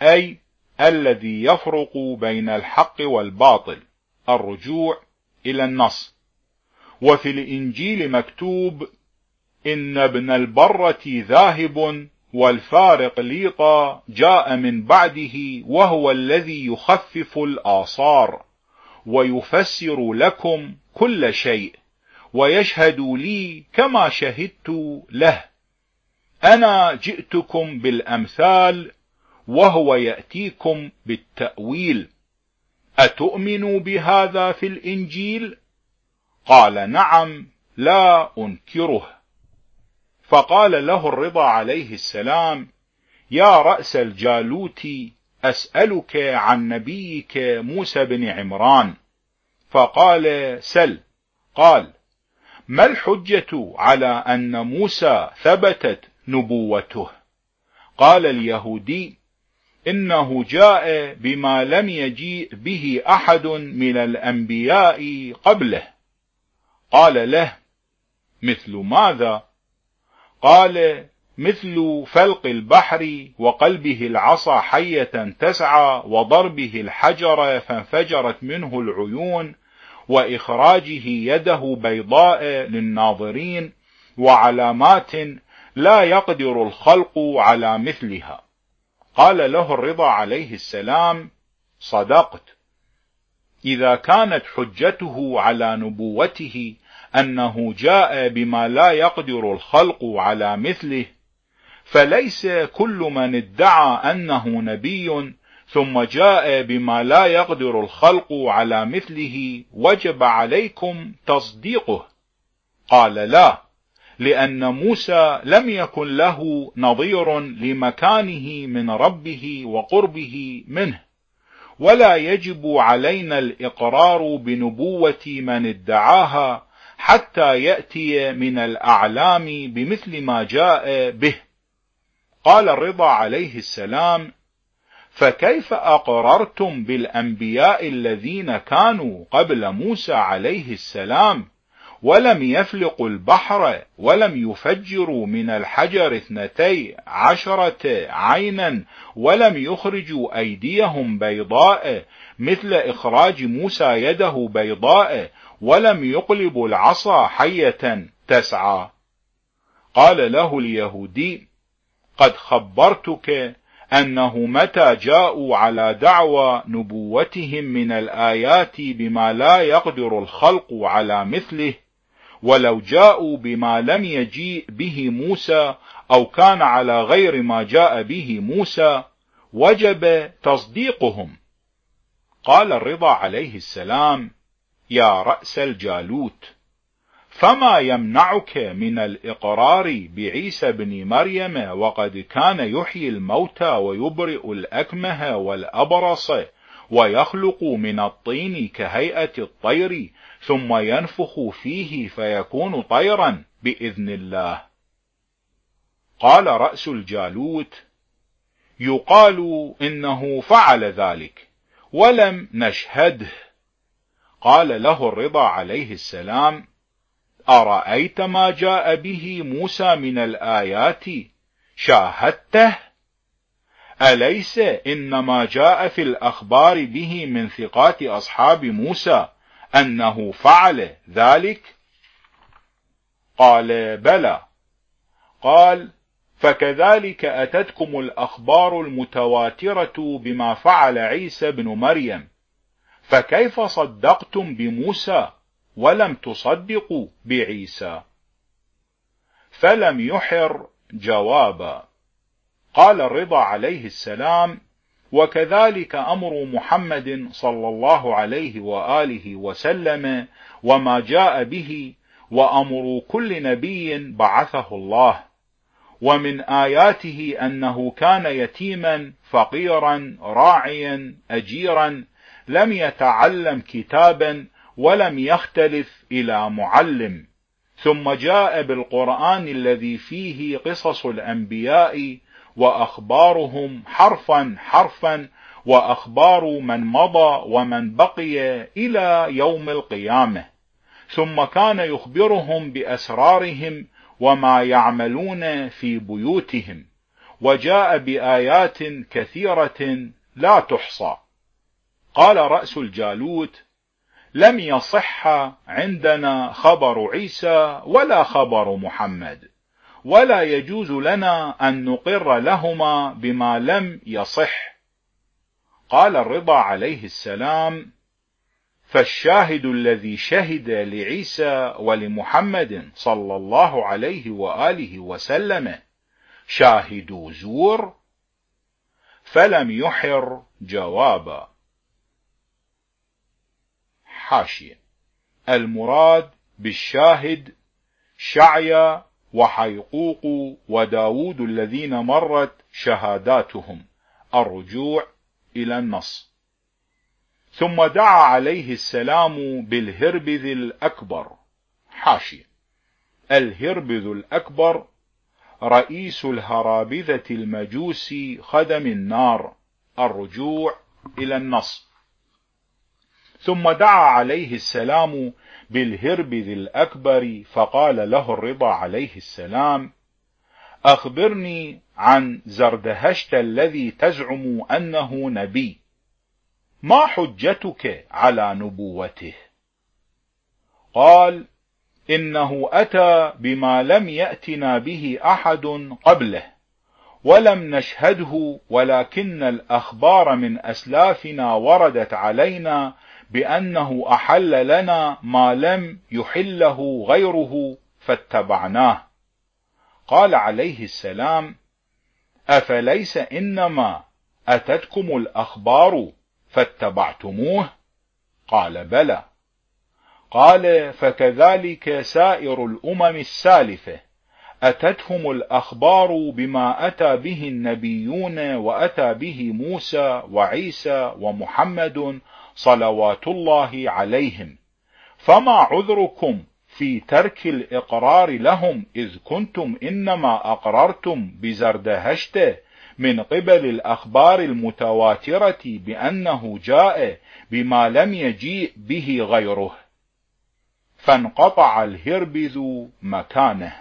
أي الذي يفرق بين الحق والباطل، الرجوع إلى النص. وفي الإنجيل مكتوب: إن ابن البرة ذاهب والفارق ليطا جاء من بعده، وهو الذي يخفف الآصار ويفسر لكم كل شيء، ويشهد لي كما شهدت له. أنا جئتكم بالأمثال، وهو يأتيكم بالتأويل. أتؤمن بهذا في الإنجيل؟ قال: نعم، لا أنكره. فقال له الرضا عليه السلام: يا رأس الجالوت، أسألك عن نبيك موسى بن عمران. فقال: سل. قال: ما الحجة على أن موسى ثبتت نبوته؟ قال اليهودي: إنه جاء بما لم يجيء به أحد من الأنبياء قبله. قال له: مثل ماذا؟ قال: مثل فلق البحر وقلبه العصا حية تسعى، وضربه الحجر فانفجرت منه العيون، وإخراجه يده بيضاء للناظرين، وعلامات لا يقدر الخلق على مثلها. قال له الرضا عليه السلام: صدقت. إذا كانت حجته على نبوته أنه جاء بما لا يقدر الخلق على مثله، فليس كل من ادعى أنه نبي ثم جاء بما لا يقدر الخلق على مثله وجب عليكم تصديقه. قال: لا، لأن موسى لم يكن له نظير لمكانه من ربه وقربه منه، ولا يجب علينا الإقرار بنبوة من ادعاها حتى يأتي من الأعلام بمثل ما جاء به. قال الرضا عليه السلام: فكيف أقررتم بالأنبياء الذين كانوا قبل موسى عليه السلام ولم يفلقوا البحر ولم يفجروا من الحجر اثنتي عشرة عينا ولم يخرجوا أيديهم بيضاء مثل إخراج موسى يده بيضاء ولم يقلبوا العصا حية تسعى؟ قال له اليهودي: قد خبرتك أنه متى جاءوا على دعوى نبوتهم من الآيات بما لا يقدر الخلق على مثله، ولو جاءوا بما لم يجيء به موسى أو كان على غير ما جاء به موسى وجب تصديقهم. قال الرضا عليه السلام: يا رأس الجالوت، فما يمنعك من الإقرار بعيسى بن مريم وقد كان يحيي الموتى ويبرئ الأكمه والأبرص ويخلق من الطين كهيئة الطير ثم ينفخ فيه فيكون طيرا بإذن الله؟ قال رأس الجالوت: يقال إنه فعل ذلك ولم نشهده. قال له الرضا عليه السلام: أرأيت ما جاء به موسى من الآيات؟ شاهدته؟ أليس إنما جاء في الأخبار به من ثقات أصحاب موسى أنه فعل ذلك؟ قال: بلى. قال: فكذلك أتتكم الأخبار المتواترة بما فعل عيسى بن مريم، فكيف صدقتم بموسى ولم تصدقوا بعيسى؟ فلم يحر جوابا. قال الرضا عليه السلام: وكذلك أمر محمد صلى الله عليه وآله وسلم وما جاء به، وأمر كل نبي بعثه الله، ومن آياته أنه كان يتيما فقيرا راعيا أجيرا، لم يتعلم كتابا ولم يختلف إلى معلم، ثم جاء بالقرآن الذي فيه قصص الأنبياء وأخبارهم حرفا حرفا، وأخبار من مضى ومن بقي إلى يوم القيامة، ثم كان يخبرهم بأسرارهم وما يعملون في بيوتهم، وجاء بآيات كثيرة لا تحصى. قال رأس الجالوت: لم يصح عندنا خبر عيسى ولا خبر محمد، ولا يجوز لنا أن نقر لهما بما لم يصح. قال الرضا عليه السلام: فالشاهد الذي شهد لعيسى ولمحمد صلى الله عليه وآله وسلم شاهد زور؟ فلم يحر جوابا. حاشية: المراد بالشاهد شعيا وحيقوق وداود الذين مرت شهاداتهم، الرجوع إلى النص. ثم دعا عليه السلام بالهربذ الأكبر. حاشية: الهربذ الأكبر رئيس الهرابذة المجوسي خدم النار، الرجوع إلى النص. ثم دعا عليه السلام بالهربذ الأكبر فقال له الرضا عليه السلام: أخبرني عن زردهشت الذي تزعم أنه نبي، ما حجتك على نبوته؟ قال: إنه أتى بما لم يأتنا به أحد قبله، ولم نشهده، ولكن الأخبار من أسلافنا وردت علينا بأنه أحل لنا ما لم يحله غيره فاتبعناه. قال عليه السلام: أفليس إنما أتتكم الأخبار فاتبعتموه؟ قال: بلى. قال: فكذلك سائر الأمم السالفة أتتهم الأخبار بما أتى به النبيون وأتى به موسى وعيسى ومحمد صلوات الله عليهم، فما عذركم في ترك الإقرار لهم إذ كنتم إنما أقررتم بزردهشت من قبل الأخبار المتواترة بأنه جاء بما لم يجيء به غيره. فانقطع الهربذ مكانه،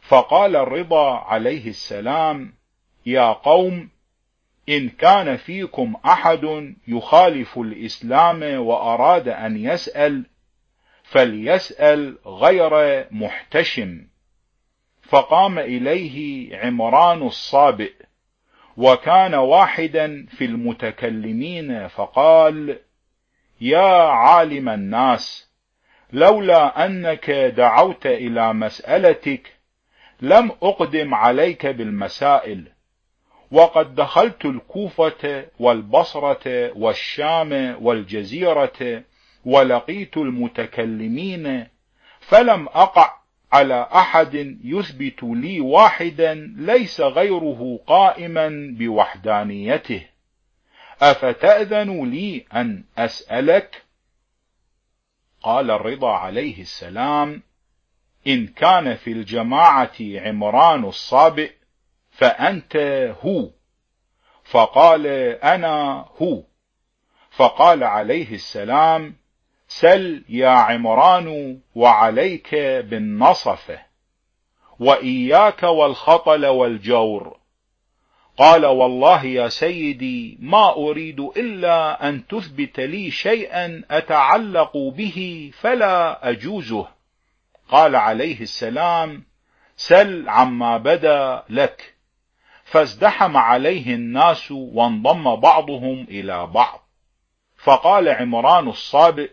فقال الرضا عليه السلام: يا قوم، إن كان فيكم أحد يخالف الإسلام وأراد أن يسأل فليسأل غير محتشم. فقام إليه عمران الصابئ، وكان واحدا في المتكلمين، فقال: يا عالم الناس، لولا أنك دعوت إلى مسألتك لم أقدم عليك بالمسائل، وقد دخلت الكوفة والبصرة والشام والجزيرة ولقيت المتكلمين، فلم أقع على أحد يثبت لي واحدا ليس غيره قائما بوحدانيته، أفتأذن لي أن أسألك؟ قال الرضا عليه السلام: إن كان في الجماعة عمران الصابئ فأنت هو. فقال: أنا هو. فقال عليه السلام: سل يا عمران وعليك بالنصفة، وإياك والخطل والجور. قال: والله يا سيدي، ما أريد إلا أن تثبت لي شيئا أتعلق به فلا أجوزه. قال عليه السلام: سل عما بدا لك. فازدحم عليه الناس وانضم بعضهم إلى بعض، فقال عمران الصابئ: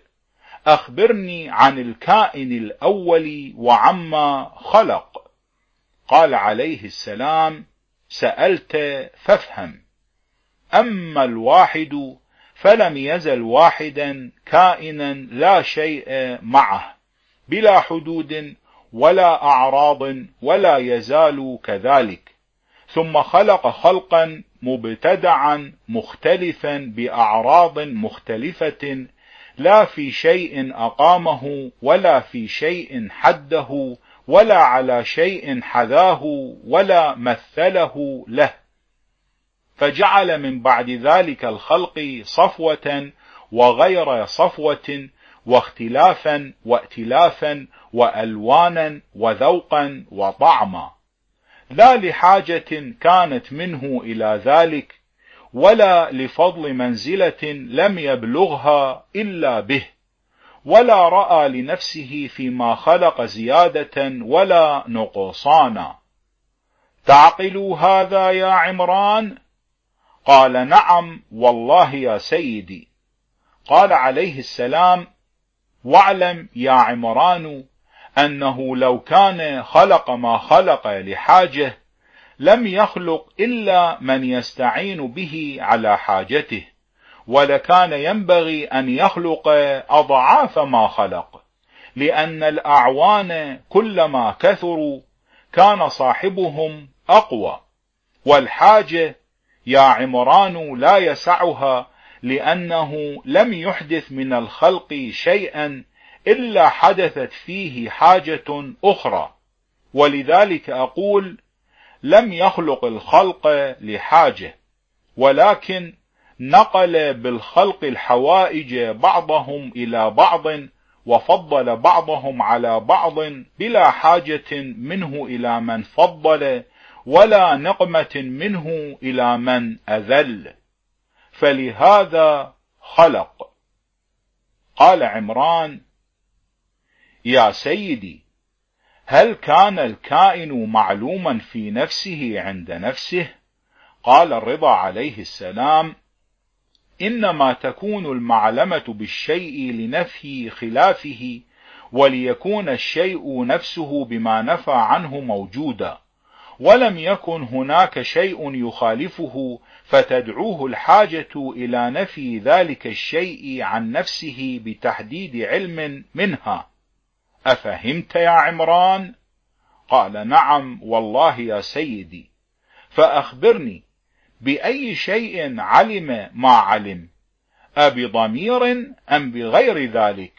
أخبرني عن الكائن الأول وعما خلق. قال عليه السلام: سألت فافهم. أما الواحد فلم يزل واحدا كائنا لا شيء معه، بلا حدود ولا أعراض، ولا يزال كذلك. ثم خلق خلقا مبتدعا مختلفا بأعراض مختلفة، لا في شيء أقامه ولا في شيء حده ولا على شيء حذاه ولا مثله له. فجعل من بعد ذلك الخلق صفوة وغير صفوة، واختلافا وائتلافا، وألوانا وذوقا وطعما، لا لحاجة كانت منه إلى ذلك، ولا لفضل منزلة لم يبلغها إلا به، ولا رأى لنفسه فيما خلق زيادة ولا نقصانا. تعقل هذا يا عمران؟ قال: نعم والله يا سيدي. قال عليه السلام: واعلم يا عمران أنه لو كان خلق ما خلق لحاجة لم يخلق إلا من يستعين به على حاجته، ولكان ينبغي أن يخلق أضعاف ما خلق، لأن الأعوان كلما كثروا كان صاحبهم أقوى، والحاجة يا عمران لا يسعها، لأنه لم يحدث من الخلق شيئا إلا حدثت فيه حاجة أخرى، ولذلك أقول: لم يخلق الخلق لحاجة، ولكن نقل بالخلق الحوائج بعضهم إلى بعض، وفضل بعضهم على بعض بلا حاجة منه إلى من فضل، ولا نقمة منه إلى من أذل، فلهذا خلق. قال عمران: يا سيدي، هل كان الكائن معلوما في نفسه عند نفسه؟ قال الرضا عليه السلام: إنما تكون المعلمة بالشيء لنفي خلافه، وليكون الشيء نفسه بما نفى عنه موجودا، ولم يكن هناك شيء يخالفه فتدعوه الحاجة إلى نفي ذلك الشيء عن نفسه بتحديد علم منها. أفهمت يا عمران؟ قال نعم والله يا سيدي. فأخبرني بأي شيء علم ما علم، أبضمير أم بغير ذلك؟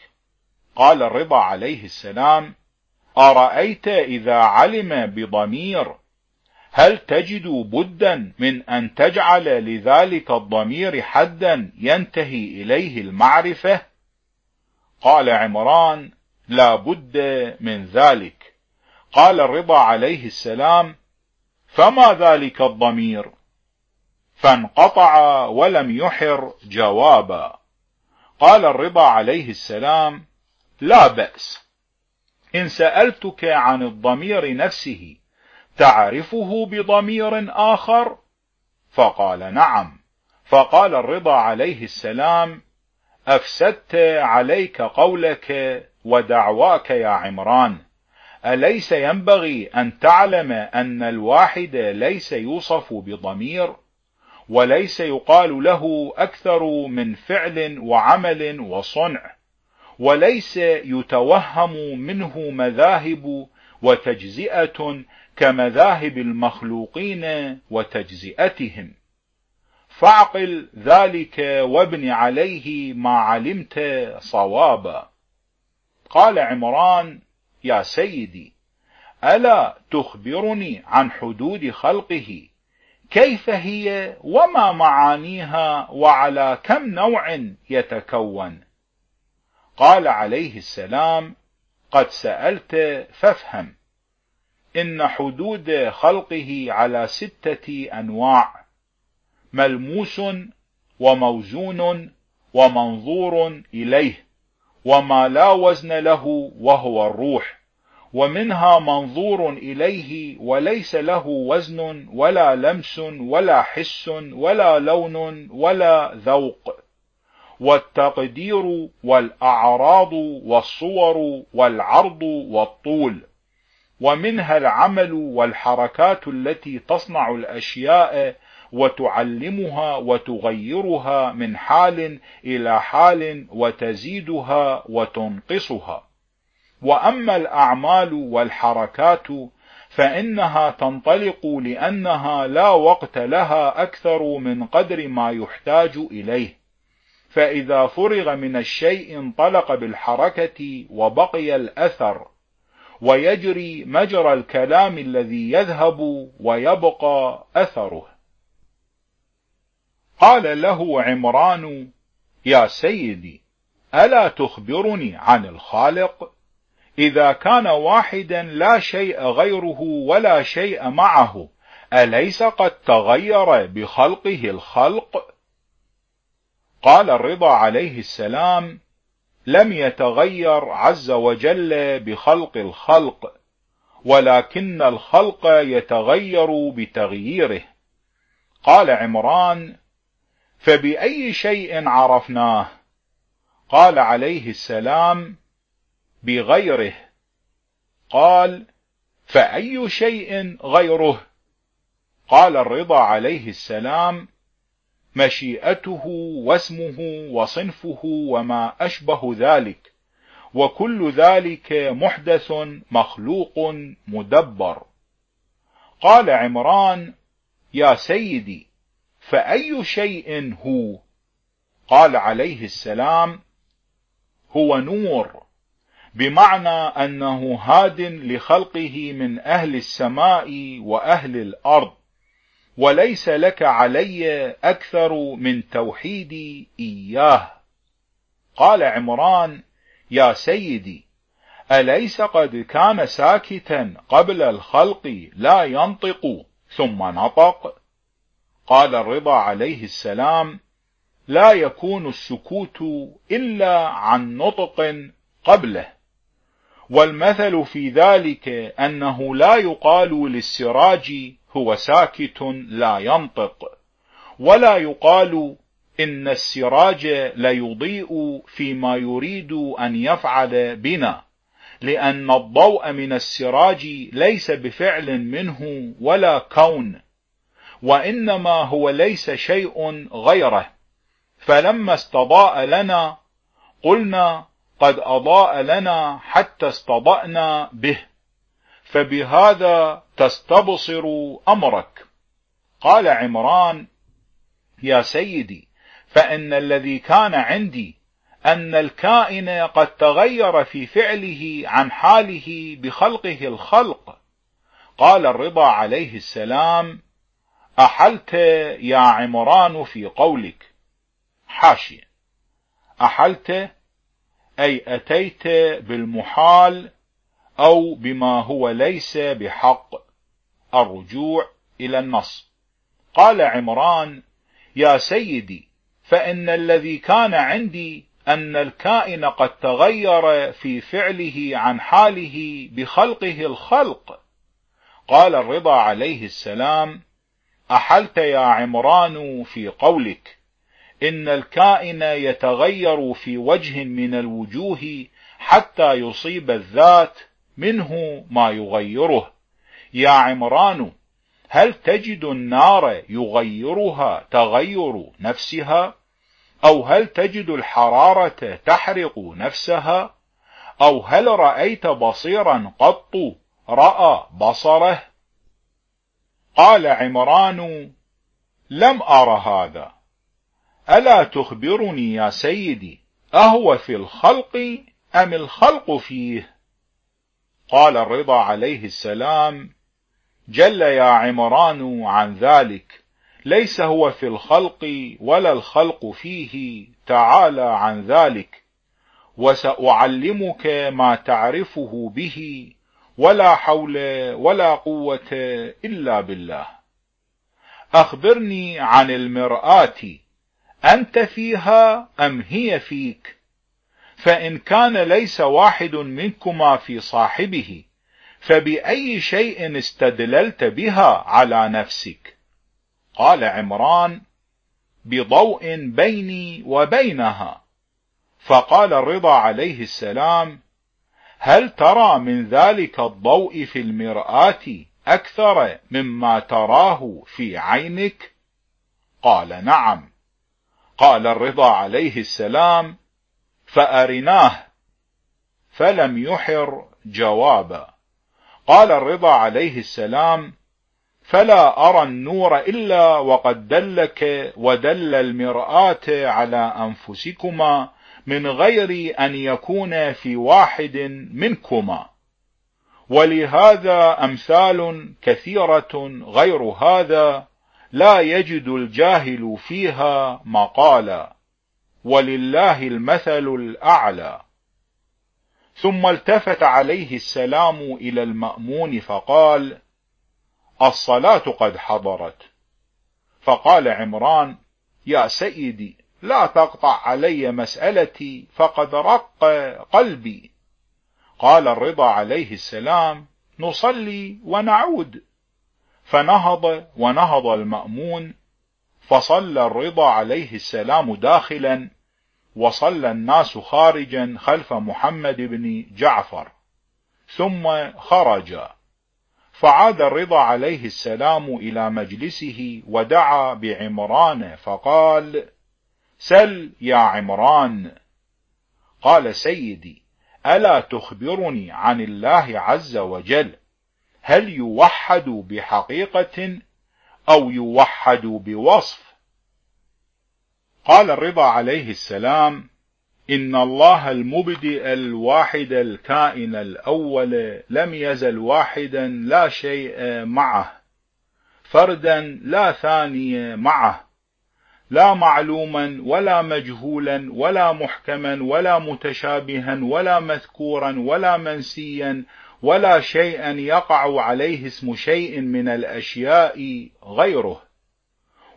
قال الرضا عليه السلام أرأيت إذا علم بضمير هل تجد بدا من أن تجعل لذلك الضمير حدا ينتهي إليه المعرفة؟ قال عمران لا بد من ذلك. قال الرضا عليه السلام فما ذلك الضمير؟ فانقطع ولم يحر جوابا. قال الرضا عليه السلام لا بأس، إن سألتك عن الضمير نفسه تعرفه بضمير آخر؟ فقال نعم. فقال الرضا عليه السلام أفسدت عليك قولك ودعواك يا عمران، أليس ينبغي أن تعلم أن الواحد ليس يوصف بضمير وليس يقال له أكثر من فعل وعمل وصنع، وليس يتوهم منه مذاهب وتجزئة كمذاهب المخلوقين وتجزئتهم، فاعقل ذلك وابن عليه ما علمت صوابا. قال عمران يا سيدي ألا تخبرني عن حدود خلقه، كيف هي وما معانيها وعلى كم نوع يتكون؟ قال عليه السلام قد سألت فافهم، إن حدود خلقه على ستة أنواع، ملموس وموزون ومنظور إليه وما لا وزن له وهو الروح، ومنها منظور إليه وليس له وزن ولا لمس ولا حس ولا لون ولا ذوق، والتقدير والأعراض والصور والعرض والطول، ومنها العمل والحركات التي تصنع الأشياء وتعلمها وتغيرها من حال إلى حال وتزيدها وتنقصها. وأما الأعمال والحركات فإنها تنطلق لأنها لا وقت لها أكثر من قدر ما يحتاج إليه، فإذا فرغ من الشيء انطلق بالحركة وبقي الأثر، ويجري مجرى الكلام الذي يذهب ويبقى أثره. قال له عمران يا سيدي ألا تخبرني عن الخالق؟ إذا كان واحدا لا شيء غيره ولا شيء معه أليس قد تغير بخلقه الخلق؟ قال الرضا عليه السلام لم يتغير عز وجل بخلق الخلق، ولكن الخلق يتغير بتغييره. قال عمران فبأي شيء عرفناه؟ قال عليه السلام بغيره. قال فأي شيء غيره؟ قال الرضا عليه السلام مشيئته واسمه وصنفه وما أشبه ذلك، وكل ذلك محدث مخلوق مدبر. قال عمران يا سيدي فأي شيء هو؟ قال عليه السلام هو نور، بمعنى أنه هاد لخلقه من أهل السماء وأهل الأرض، وليس لك علي أكثر من توحيدي إياه. قال عمران يا سيدي أليس قد كان ساكتا قبل الخلق لا ينطق ثم نطق؟ قال الرضا عليه السلام لا يكون السكوت إلا عن نطق قبله، والمثل في ذلك أنه لا يقال للسراج هو ساكت لا ينطق، ولا يقال إن السراج ليضيء فيما يريد أن يفعل بنا، لأن الضوء من السراج ليس بفعل منه ولا كون، وإنما هو ليس شيء غيره. فلما استضاء لنا قلنا قد أضاء لنا حتى استضأنا به، فبهذا تستبصر أمرك. قال عمران: يا سيدي، فإن الذي كان عندي أن الكائن قد تغير في فعله عن حاله بخلقه الخلق. قال الرضا عليه السلام: أحلت يا عمران في قولك. حاشية: أحلت أي أتيت بالمحال أو بما هو ليس بحق، الرجوع إلى النص. قال عمران: يا سيدي، فإن الذي كان عندي أن الكائن قد تغير في فعله عن حاله بخلقه الخلق. قال الرضا عليه السلام: أحلت يا عمران في قولك، إن الكائن يتغير في وجه من الوجوه حتى يصيب الذات منه ما يغيره. يا عمران، هل تجد النار يغيرها تغير نفسها؟ أو هل تجد الحرارة تحرق نفسها؟ أو هل رأيت بصيرا قط رأى بصره؟ قال عمران: لم أر هذا. ألا تخبرني يا سيدي، أهو في الخلق أم الخلق فيه؟ قال الرضا عليه السلام: جل يا عمران عن ذلك، ليس هو في الخلق ولا الخلق فيه، تعالى عن ذلك، وسأعلمك ما تعرفه به، ولا حول ولا قوة إلا بالله. أخبرني عن المرآة، أنت فيها أم هي فيك؟ فإن كان ليس واحد منكما في صاحبه، فبأي شيء استدللت بها على نفسك؟ قال عمران: بضوء بيني وبينها. فقال الرضا عليه السلام: هل ترى من ذلك الضوء في المرآة أكثر مما تراه في عينك؟ قال: نعم. قال الرضا عليه السلام: فأرناه. فلم يحر جوابا. قال الرضا عليه السلام: فلا أرى النور إلا وقد دلك ودل المرآة على أنفسكما من غير أن يكون في واحد منكما، ولهذا أمثال كثيرة غير هذا لا يجد الجاهل فيها مقالا، ولله المثل الأعلى. ثم التفت عليه السلام إلى المأمون فقال: الصلاة قد حضرت. فقال عمران: يا سيدي، لا تقطع علي مسألتي، فقد رق قلبي. قال الرضا عليه السلام: نصلي ونعود. فنهض ونهض المأمون، فصلى الرضا عليه السلام داخلا، وصلى الناس خارجا خلف محمد بن جعفر، ثم خرج. فعاد الرضا عليه السلام إلى مجلسه، ودعا بعمران فقال: سل يا عمران. قال: سيدي، ألا تخبرني عن الله عز وجل، هل يوحد بحقيقة أو يوحد بوصف؟ قال الرضا عليه السلام: إن الله المبدئ الواحد الكائن الأول لم يزل واحدا لا شيء معه، فردا لا ثاني معه، لا معلوما ولا مجهولا ولا محكما ولا متشابها ولا مذكورا ولا منسيا ولا شيئا يقع عليه اسم شيء من الأشياء غيره،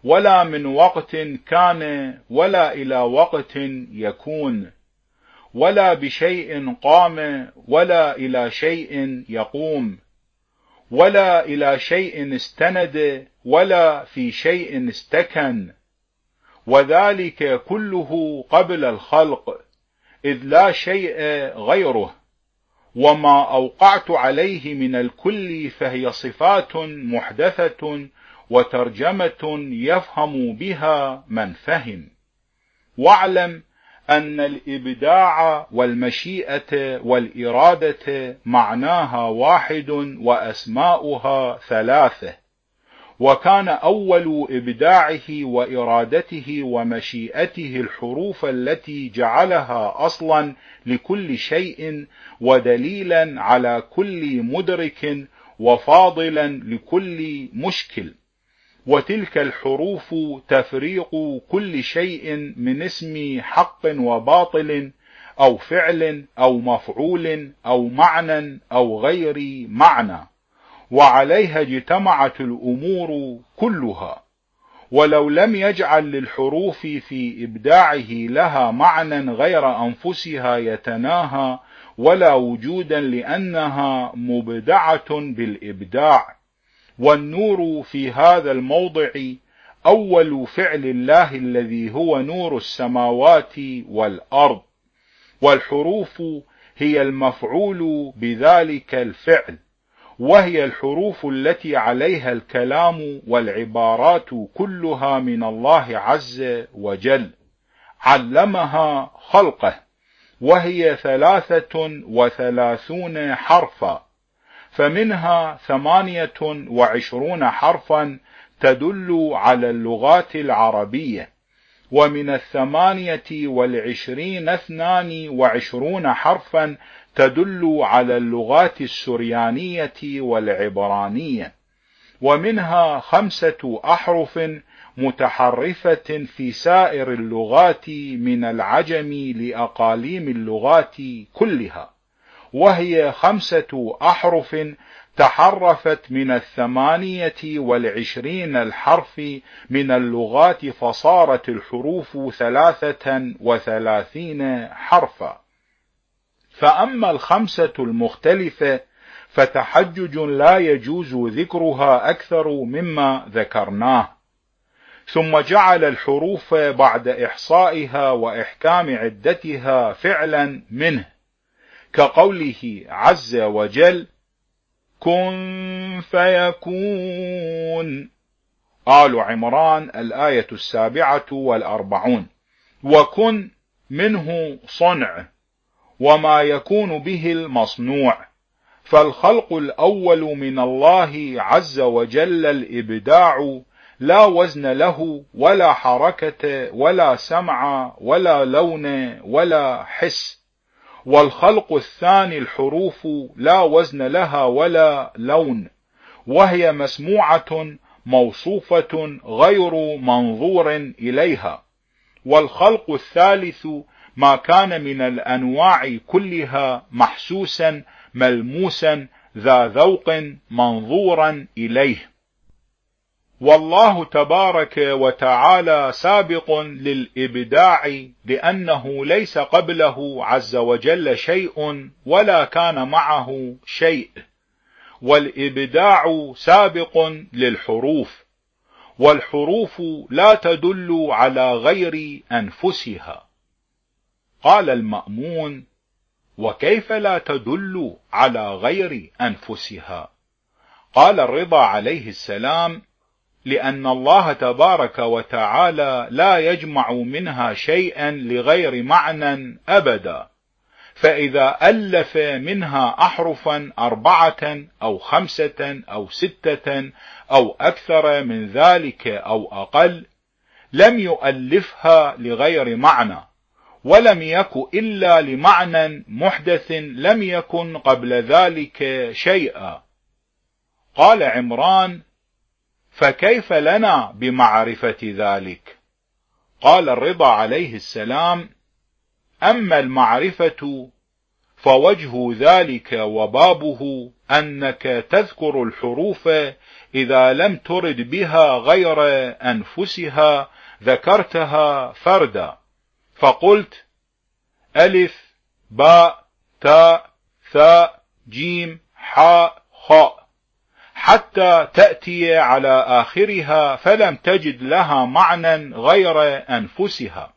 ولا من وقت كان ولا إلى وقت يكون، ولا بشيء قام ولا إلى شيء يقوم، ولا إلى شيء استند ولا في شيء استكن، وذلك كله قبل الخلق، إذ لا شيء غيره. وما أوقعت عليه من الكل فهي صفات محدثة وترجمة يفهم بها من فهم. واعلم أن الإبداع والمشيئة والإرادة معناها واحد وأسماؤها ثلاثة، وكان أول إبداعه وإرادته ومشيئته الحروف التي جعلها أصلا لكل شيء ودليلا على كل مدرك وفاضلا لكل مشكل، وتلك الحروف تفريق كل شيء من اسم حق وباطل أو فعل أو مفعول أو معنى أو غير معنى، وعليها اجتمعت الأمور كلها. ولو لم يجعل للحروف في إبداعه لها معنى غير أنفسها يتناهى ولا وجودا، لأنها مبدعة بالإبداع. والنور في هذا الموضع أول فعل الله الذي هو نور السماوات والأرض، والحروف هي المفعول بذلك الفعل، وهي الحروف التي عليها الكلام والعبارات كلها من الله عز وجل. علمها خلقه، وهي ثلاثة وثلاثون حرفا، فمنها ثمانية وعشرون حرفا تدل على اللغات العربية، ومن الثمانية والعشرين اثنان وعشرون حرفا تدل على اللغات السريانية والعبرانية، ومنها خمسة أحرف متحرفة في سائر اللغات من العجم لأقاليم اللغات كلها، وهي خمسة أحرف تحرفت من الثمانية والعشرين الحرف من اللغات، فصارت الحروف ثلاثة وثلاثين حرفا. فأما الخمسة المختلفة فتحجج لا يجوز ذكرها أكثر مما ذكرناه. ثم جعل الحروف بعد إحصائها وإحكام عدتها فعلا منه، كقوله عز وجل: كن فيكون، آل عمران الآية السابعة والأربعون. وكن منه صنع، وما يكون به المصنوع، فالخلق الأول من الله عز وجل الإبداع، لا وزن له ولا حركة ولا سمع ولا لون ولا حس. والخلق الثاني الحروف لا وزن لها ولا لون، وهي مسموعة موصوفة غير منظور إليها. والخلق الثالث ما كان من الأنواع كلها محسوسا ملموسا ذا ذوق منظورا إليه. والله تبارك وتعالى سابق للإبداع، لأنه ليس قبله عز وجل شيء ولا كان معه شيء، والإبداع سابق للحروف، والحروف لا تدل على غير أنفسها. قال المأمون: وكيف لا تدل على غير أنفسها؟ قال الرضا عليه السلام: لأن الله تبارك وتعالى لا يجمع منها شيئا لغير معنى أبدا، فإذا ألف منها أحرفا أربعة أو خمسة أو ستة أو أكثر من ذلك أو أقل، لم يؤلفها لغير معنى، ولم يكن إلا لمعنى محدث لم يكن قبل ذلك شيئا. قال عمران: فكيف لنا بمعرفة ذلك؟ قال الرضا عليه السلام: أما المعرفة فوجه ذلك وبابه أنك تذكر الحروف إذا لم ترد بها غير أنفسها، ذكرتها فردا، فقلت: ألف باء تاء ثاء جيم حاء خاء، حتى تأتي على آخرها، فلم تجد لها معنى غير أنفسها.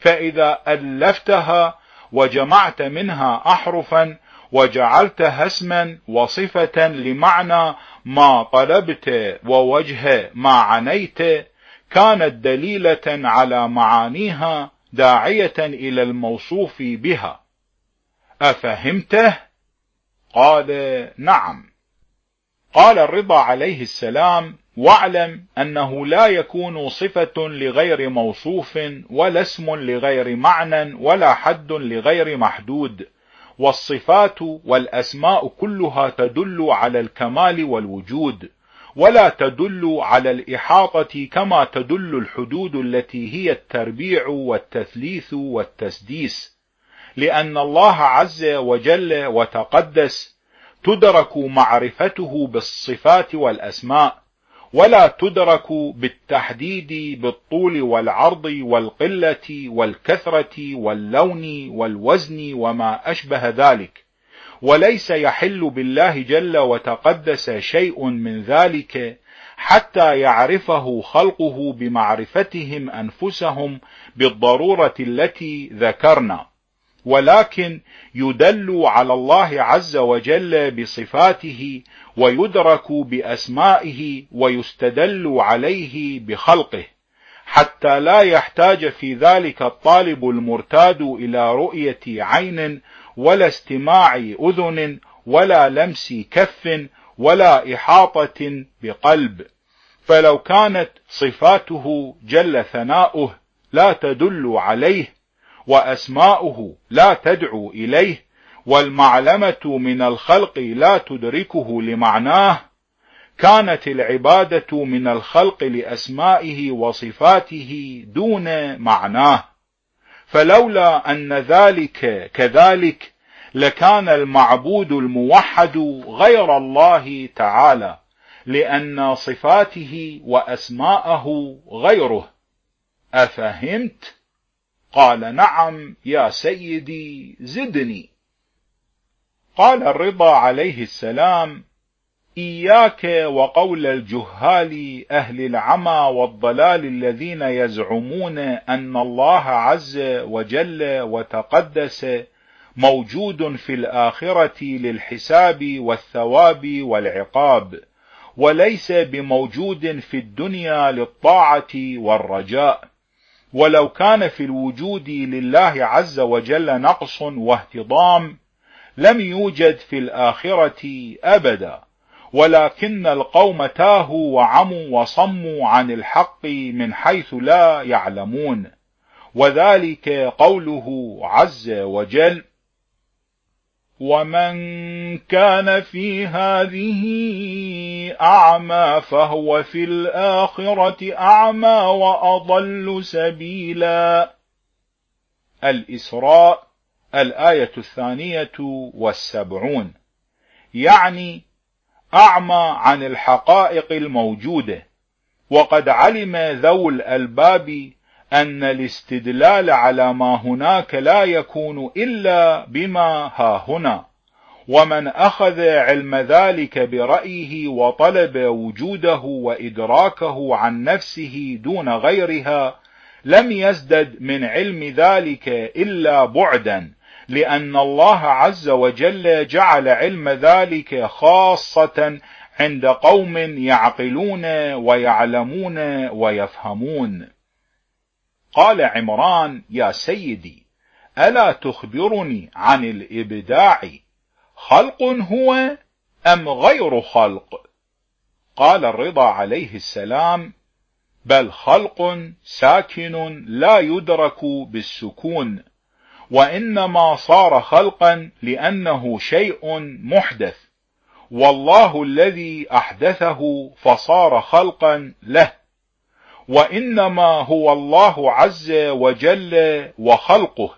فإذا ألفتها وجمعت منها أحرفا وجعلتها اسما وصفة لمعنى ما طلبت ووجه ما عنيت، كانت دليلة على معانيها، داعية إلى الموصوف بها. أفهمته؟ قال نعم. قال الرضا عليه السلام: واعلم أنه لا يكون صفة لغير موصوف، ولا اسم لغير معنى، ولا حد لغير محدود، والصفات والأسماء كلها تدل على الكمال والوجود، ولا تدل على الإحاطة كما تدل الحدود التي هي التربيع والتثليث والتسديس، لأن الله عز وجل وتقدس تدرك معرفته بالصفات والأسماء، ولا تدرك بالتحديد بالطول والعرض والقلة والكثرة واللون والوزن وما أشبه ذلك، وليس يحل بالله جل وتقدس شيء من ذلك حتى يعرفه خلقه بمعرفتهم أنفسهم بالضرورة التي ذكرنا، ولكن يدل على الله عز وجل بصفاته، ويدرك بأسمائه، ويستدل عليه بخلقه، حتى لا يحتاج في ذلك الطالب المرتاد إلى رؤية عين، ولا استماع أذن، ولا لمس كف، ولا إحاطة بقلب. فلو كانت صفاته جل ثناؤه لا تدل عليه، وأسماؤه لا تدعو إليه، والمعلمة من الخلق لا تدركه لمعناه، كانت العبادة من الخلق لأسمائه وصفاته دون معناه، فلولا أن ذلك كذلك لكان المعبود الموحد غير الله تعالى، لأن صفاته وأسماءه غيره. أفهمت؟ قال نعم يا سيدي زدني. قال الرضا عليه السلام: إياك وقول الجهال أهل العمى والضلال الذين يزعمون أن الله عز وجل وتقدس موجود في الآخرة للحساب والثواب والعقاب، وليس بموجود في الدنيا للطاعة والرجاء، ولو كان في الوجود لله عز وجل نقص واهتضام لم يوجد في الآخرة أبدا، ولكن القوم تاهوا وعموا وصموا عن الحق من حيث لا يعلمون، وذلك قوله عز وجل: ومن كان في هذه أعمى فهو في الآخرة أعمى وأضل سبيلا. الإسراء الآية الثانية والسبعون. يعني أعمى عن الحقائق الموجودة، وقد علم ذو الألباب أن الاستدلال على ما هناك لا يكون إلا بما هاهنا، ومن أخذ علم ذلك برأيه وطلب وجوده وإدراكه عن نفسه دون غيرها لم يزدد من علم ذلك إلا بعدا، لأن الله عز وجل جعل علم ذلك خاصة عند قوم يعقلون ويعلمون ويفهمون. قال عمران: يا سيدي، ألا تخبرني عن الإبداع، خلق هو أم غير خلق؟ قال الرضا عليه السلام: بل خلق ساكن لا يدرك بالسكون، وإنما صار خلقا لأنه شيء محدث، والله الذي أحدثه فصار خلقا له، وإنما هو الله عز وجل وخلقه،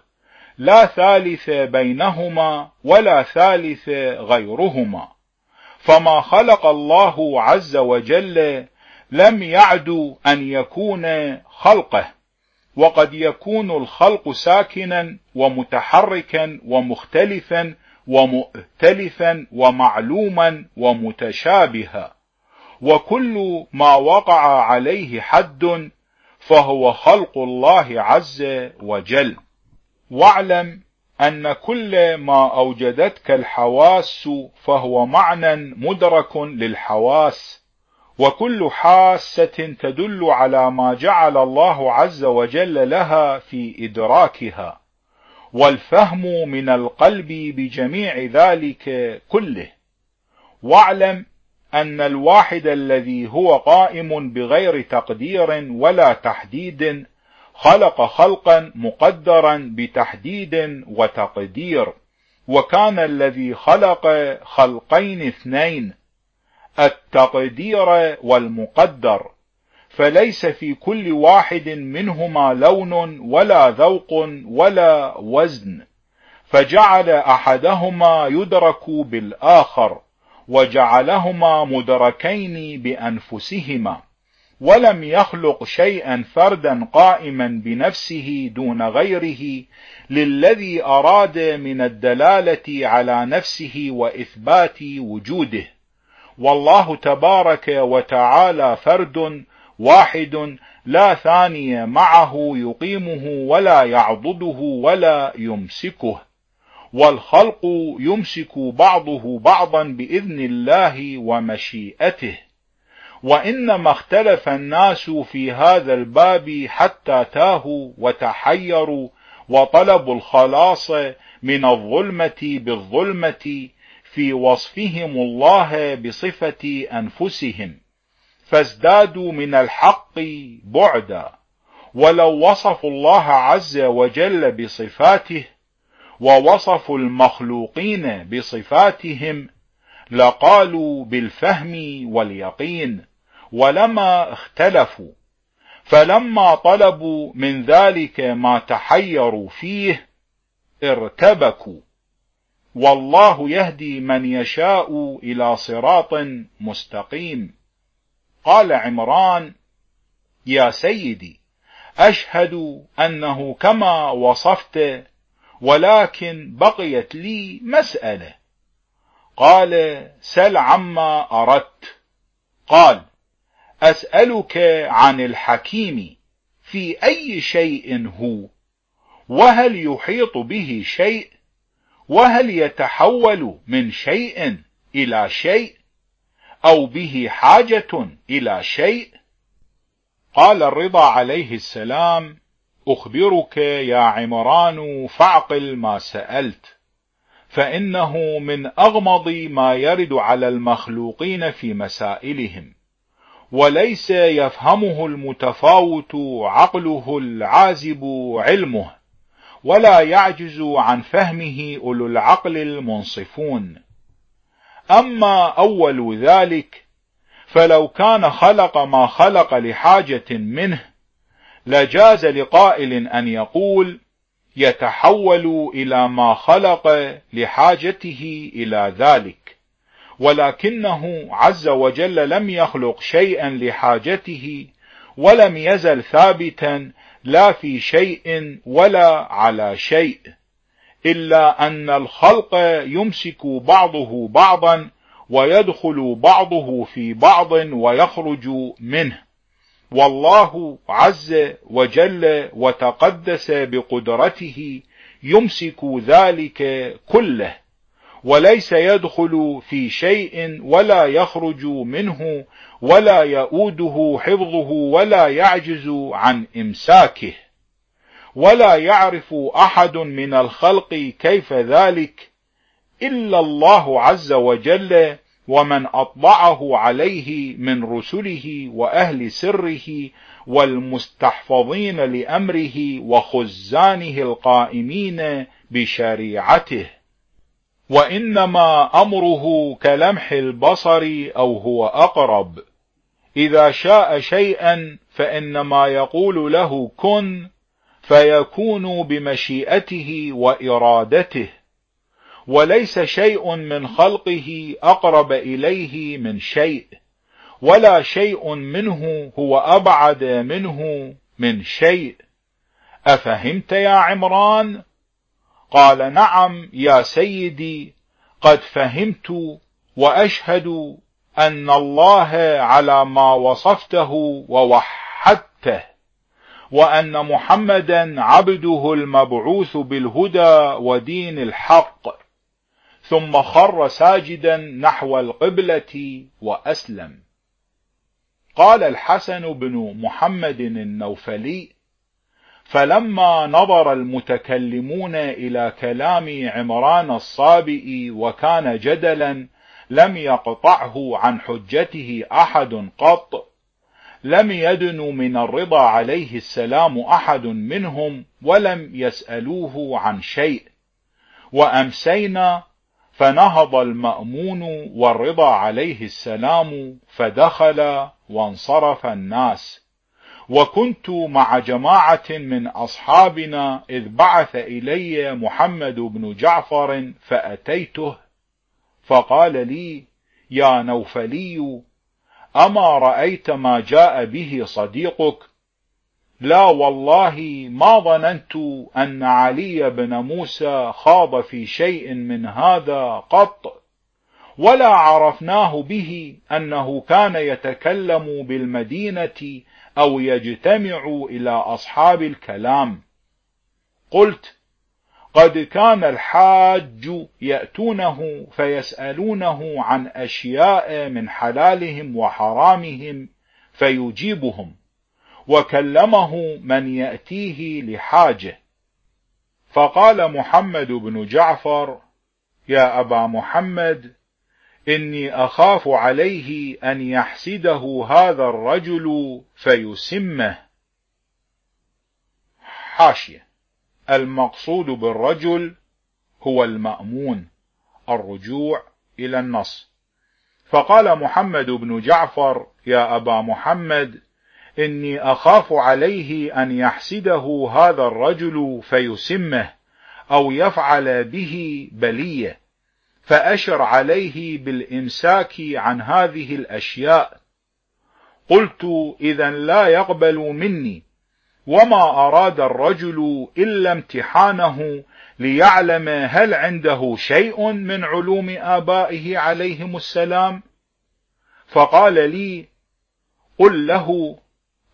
لا ثالث بينهما ولا ثالث غيرهما، فما خلق الله عز وجل لم يعد أن يكون خلقه، وقد يكون الخلق ساكنا ومتحركا ومختلفا ومؤتلفا ومعلوما ومتشابها، وكل ما وقع عليه حد فهو خلق الله عز وجل. واعلم أن كل ما أوجدتك الحواس فهو معنى مدرك للحواس، وكل حاسة تدل على ما جعل الله عز وجل لها في إدراكها، والفهم من القلب بجميع ذلك كله. واعلم أن الواحد الذي هو قائم بغير تقدير ولا تحديد خلق خلقا مقدرا بتحديد وتقدير، وكان الذي خلق خلقين اثنين، التقدير والمقدر، فليس في كل واحد منهما لون ولا ذوق ولا وزن، فجعل أحدهما يدرك بالآخر وجعلهما مدركين بأنفسهما، ولم يخلق شيئا فردا قائما بنفسه دون غيره للذي أراد من الدلالة على نفسه وإثبات وجوده. والله تبارك وتعالى فرد واحد لا ثاني معه يقيمه ولا يعضده ولا يمسكه، والخلق يمسك بعضه بعضا بإذن الله ومشيئته. وإنما اختلف الناس في هذا الباب حتى تاهوا وتحيروا وطلبوا الخلاص من الظلمة بالظلمة في وصفهم الله بصفة أنفسهم، فازدادوا من الحق بعدا. ولو وصفوا الله عز وجل بصفاته ووصفوا المخلوقين بصفاتهم لقالوا بالفهم واليقين ولما اختلفوا، فلما طلبوا من ذلك ما تحيروا فيه ارتبكوا. والله يهدي من يشاء إلى صراط مستقيم. قال عمران: يا سيدي، أشهد أنه كما وصفت، ولكن بقيت لي مسألة. قال: سل عما أردت. قال: أسألك عن الحكيم، في أي شيء هو؟ وهل يحيط به شيء؟ وهل يتحول من شيء إلى شيء؟ أو به حاجة إلى شيء؟ قال الرضا عليه السلام: أخبرك يا عمران، فاعقل ما سألت، فإنه من أغمض ما يرد على المخلوقين في مسائلهم، وليس يفهمه المتفاوت عقله العازب علمه، ولا يعجز عن فهمه أولو العقل المنصفون. أما أول ذلك، فلو كان خلق ما خلق لحاجة منه لجاز لقائل أن يقول: يتحول إلى ما خلق لحاجته إلى ذلك، ولكنه عز وجل لم يخلق شيئا لحاجته، ولم يزل ثابتا لا في شيء ولا على شيء، إلا أن الخلق يمسك بعضه بعضا ويدخل بعضه في بعض ويخرج منه. والله عز وجل وتقدس بقدرته يمسك ذلك كله، وليس يدخل في شيء ولا يخرج منه، ولا يؤوده حفظه ولا يعجز عن إمساكه، ولا يعرف أحد من الخلق كيف ذلك إلا الله عز وجل ومن أطلعه عليه من رسله وأهل سره والمستحفظين لأمره وخزانه القائمين بشريعته. وإنما أمره كلمح البصر أو هو أقرب، إذا شاء شيئا فإنما يقول له كن فيكون بمشيئته وإرادته، وليس شيء من خلقه أقرب إليه من شيء، ولا شيء منه هو أبعد منه من شيء. أفهمت يا عمران؟ قال: نعم يا سيدي، قد فهمت، وأشهد أن الله على ما وصفته ووحدته، وأن محمدا عبده المبعوث بالهدى ودين الحق. ثم خر ساجدا نحو القبلة وأسلم. قال الحسن بن محمد النوفلي: فلما نظر المتكلمون إلى كلام عمران الصابئ وكان جدلا لم يقطعه عن حجته أحد قط، لم يدن من الرضا عليه السلام أحد منهم ولم يسألوه عن شيء. وأمسينا فنهض المأمون والرضا عليه السلام فدخل وانصرف الناس، وكنت مع جماعة من أصحابنا إذ بعث إلي محمد بن جعفر فأتيته فقال لي: يا نوفلي، أما رأيت ما جاء به صديقك؟ لا والله، ما ظننت أن علي بن موسى خاض في شيء من هذا قط، ولا عرفناه به أنه كان يتكلم بالمدينة أو يجتمع إلى أصحاب الكلام. قلت: قد كان الحاج يأتونه فيسألونه عن أشياء من حلالهم وحرامهم فيجيبهم، وكلمه من يأتيه لحاجه. فقال محمد بن جعفر: يا أبا محمد، إني أخاف عليه أن يحسده هذا الرجل فيسمه. حاشية: المقصود بالرجل هو المأمون، الرجوع إلى النص. فقال محمد بن جعفر: يا أبا محمد، إني أخاف عليه أن يحسده هذا الرجل فيسمه أو يفعل به بلية، فأشر عليه بالإمساك عن هذه الأشياء. قلت: إذن لا يقبل مني، وما أراد الرجل إلا امتحانه ليعلم هل عنده شيء من علوم آبائه عليهم السلام. فقال لي: قل له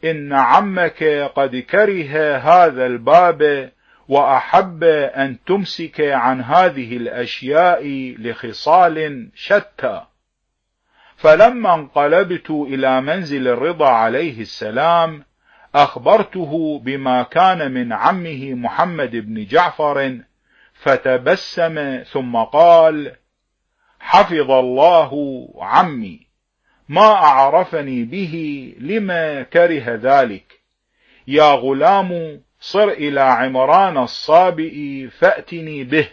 إن عمك قد كره هذا الباب وأحب أن تمسك عن هذه الأشياء لخصال شتى. فلما انقلبت إلى منزل الرضا عليه السلام أخبرته بما كان من عمه محمد بن جعفر، فتبسم ثم قال: حفظ الله عمي، ما أعرفني به لما كره ذلك. يا غلام، صر إلى عمران الصابئ فأتني به.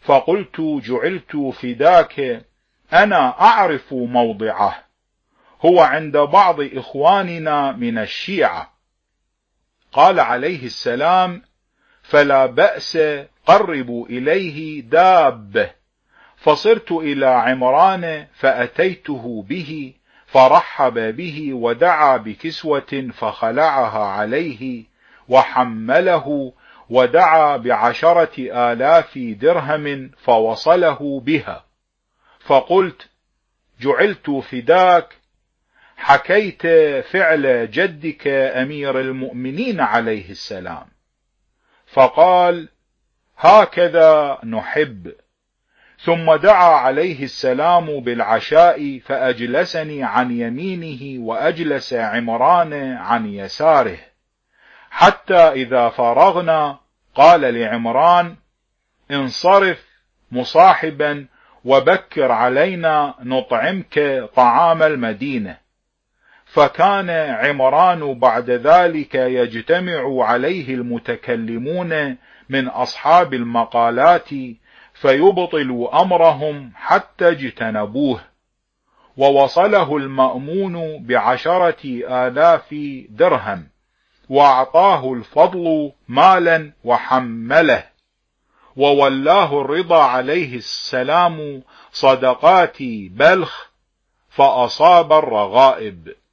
فقلت: جعلت فداك، أنا أعرف موضعه، هو عند بعض إخواننا من الشيعة. قال عليه السلام: فلا بأس، قربوا إليه دابة. فصرت إلى عمران فأتيته به، فرحب به ودعا بكسوة فخلعها عليه وحمله، ودعا بعشرة آلاف درهم فوصله بها. فقلت: جعلت فداك، حكيت فعل جدك أمير المؤمنين عليه السلام. فقال: هكذا نحب. ثم دعا عليه السلام بالعشاء فأجلسني عن يمينه وأجلس عمران عن يساره، حتى إذا فرغنا قال لعمران: انصرف مصاحبا وبكر علينا نطعمك طعام المدينة. فكان عمران بعد ذلك يجتمع عليه المتكلمون من أصحاب المقالات فيبطل أمرهم حتى اجتنبوه. ووصله المأمون بعشرة آلاف درهم، وأعطاه الفضل مالا وحمله، وولاه الرضا عليه السلام صدقات بلخ فأصاب الرغائب.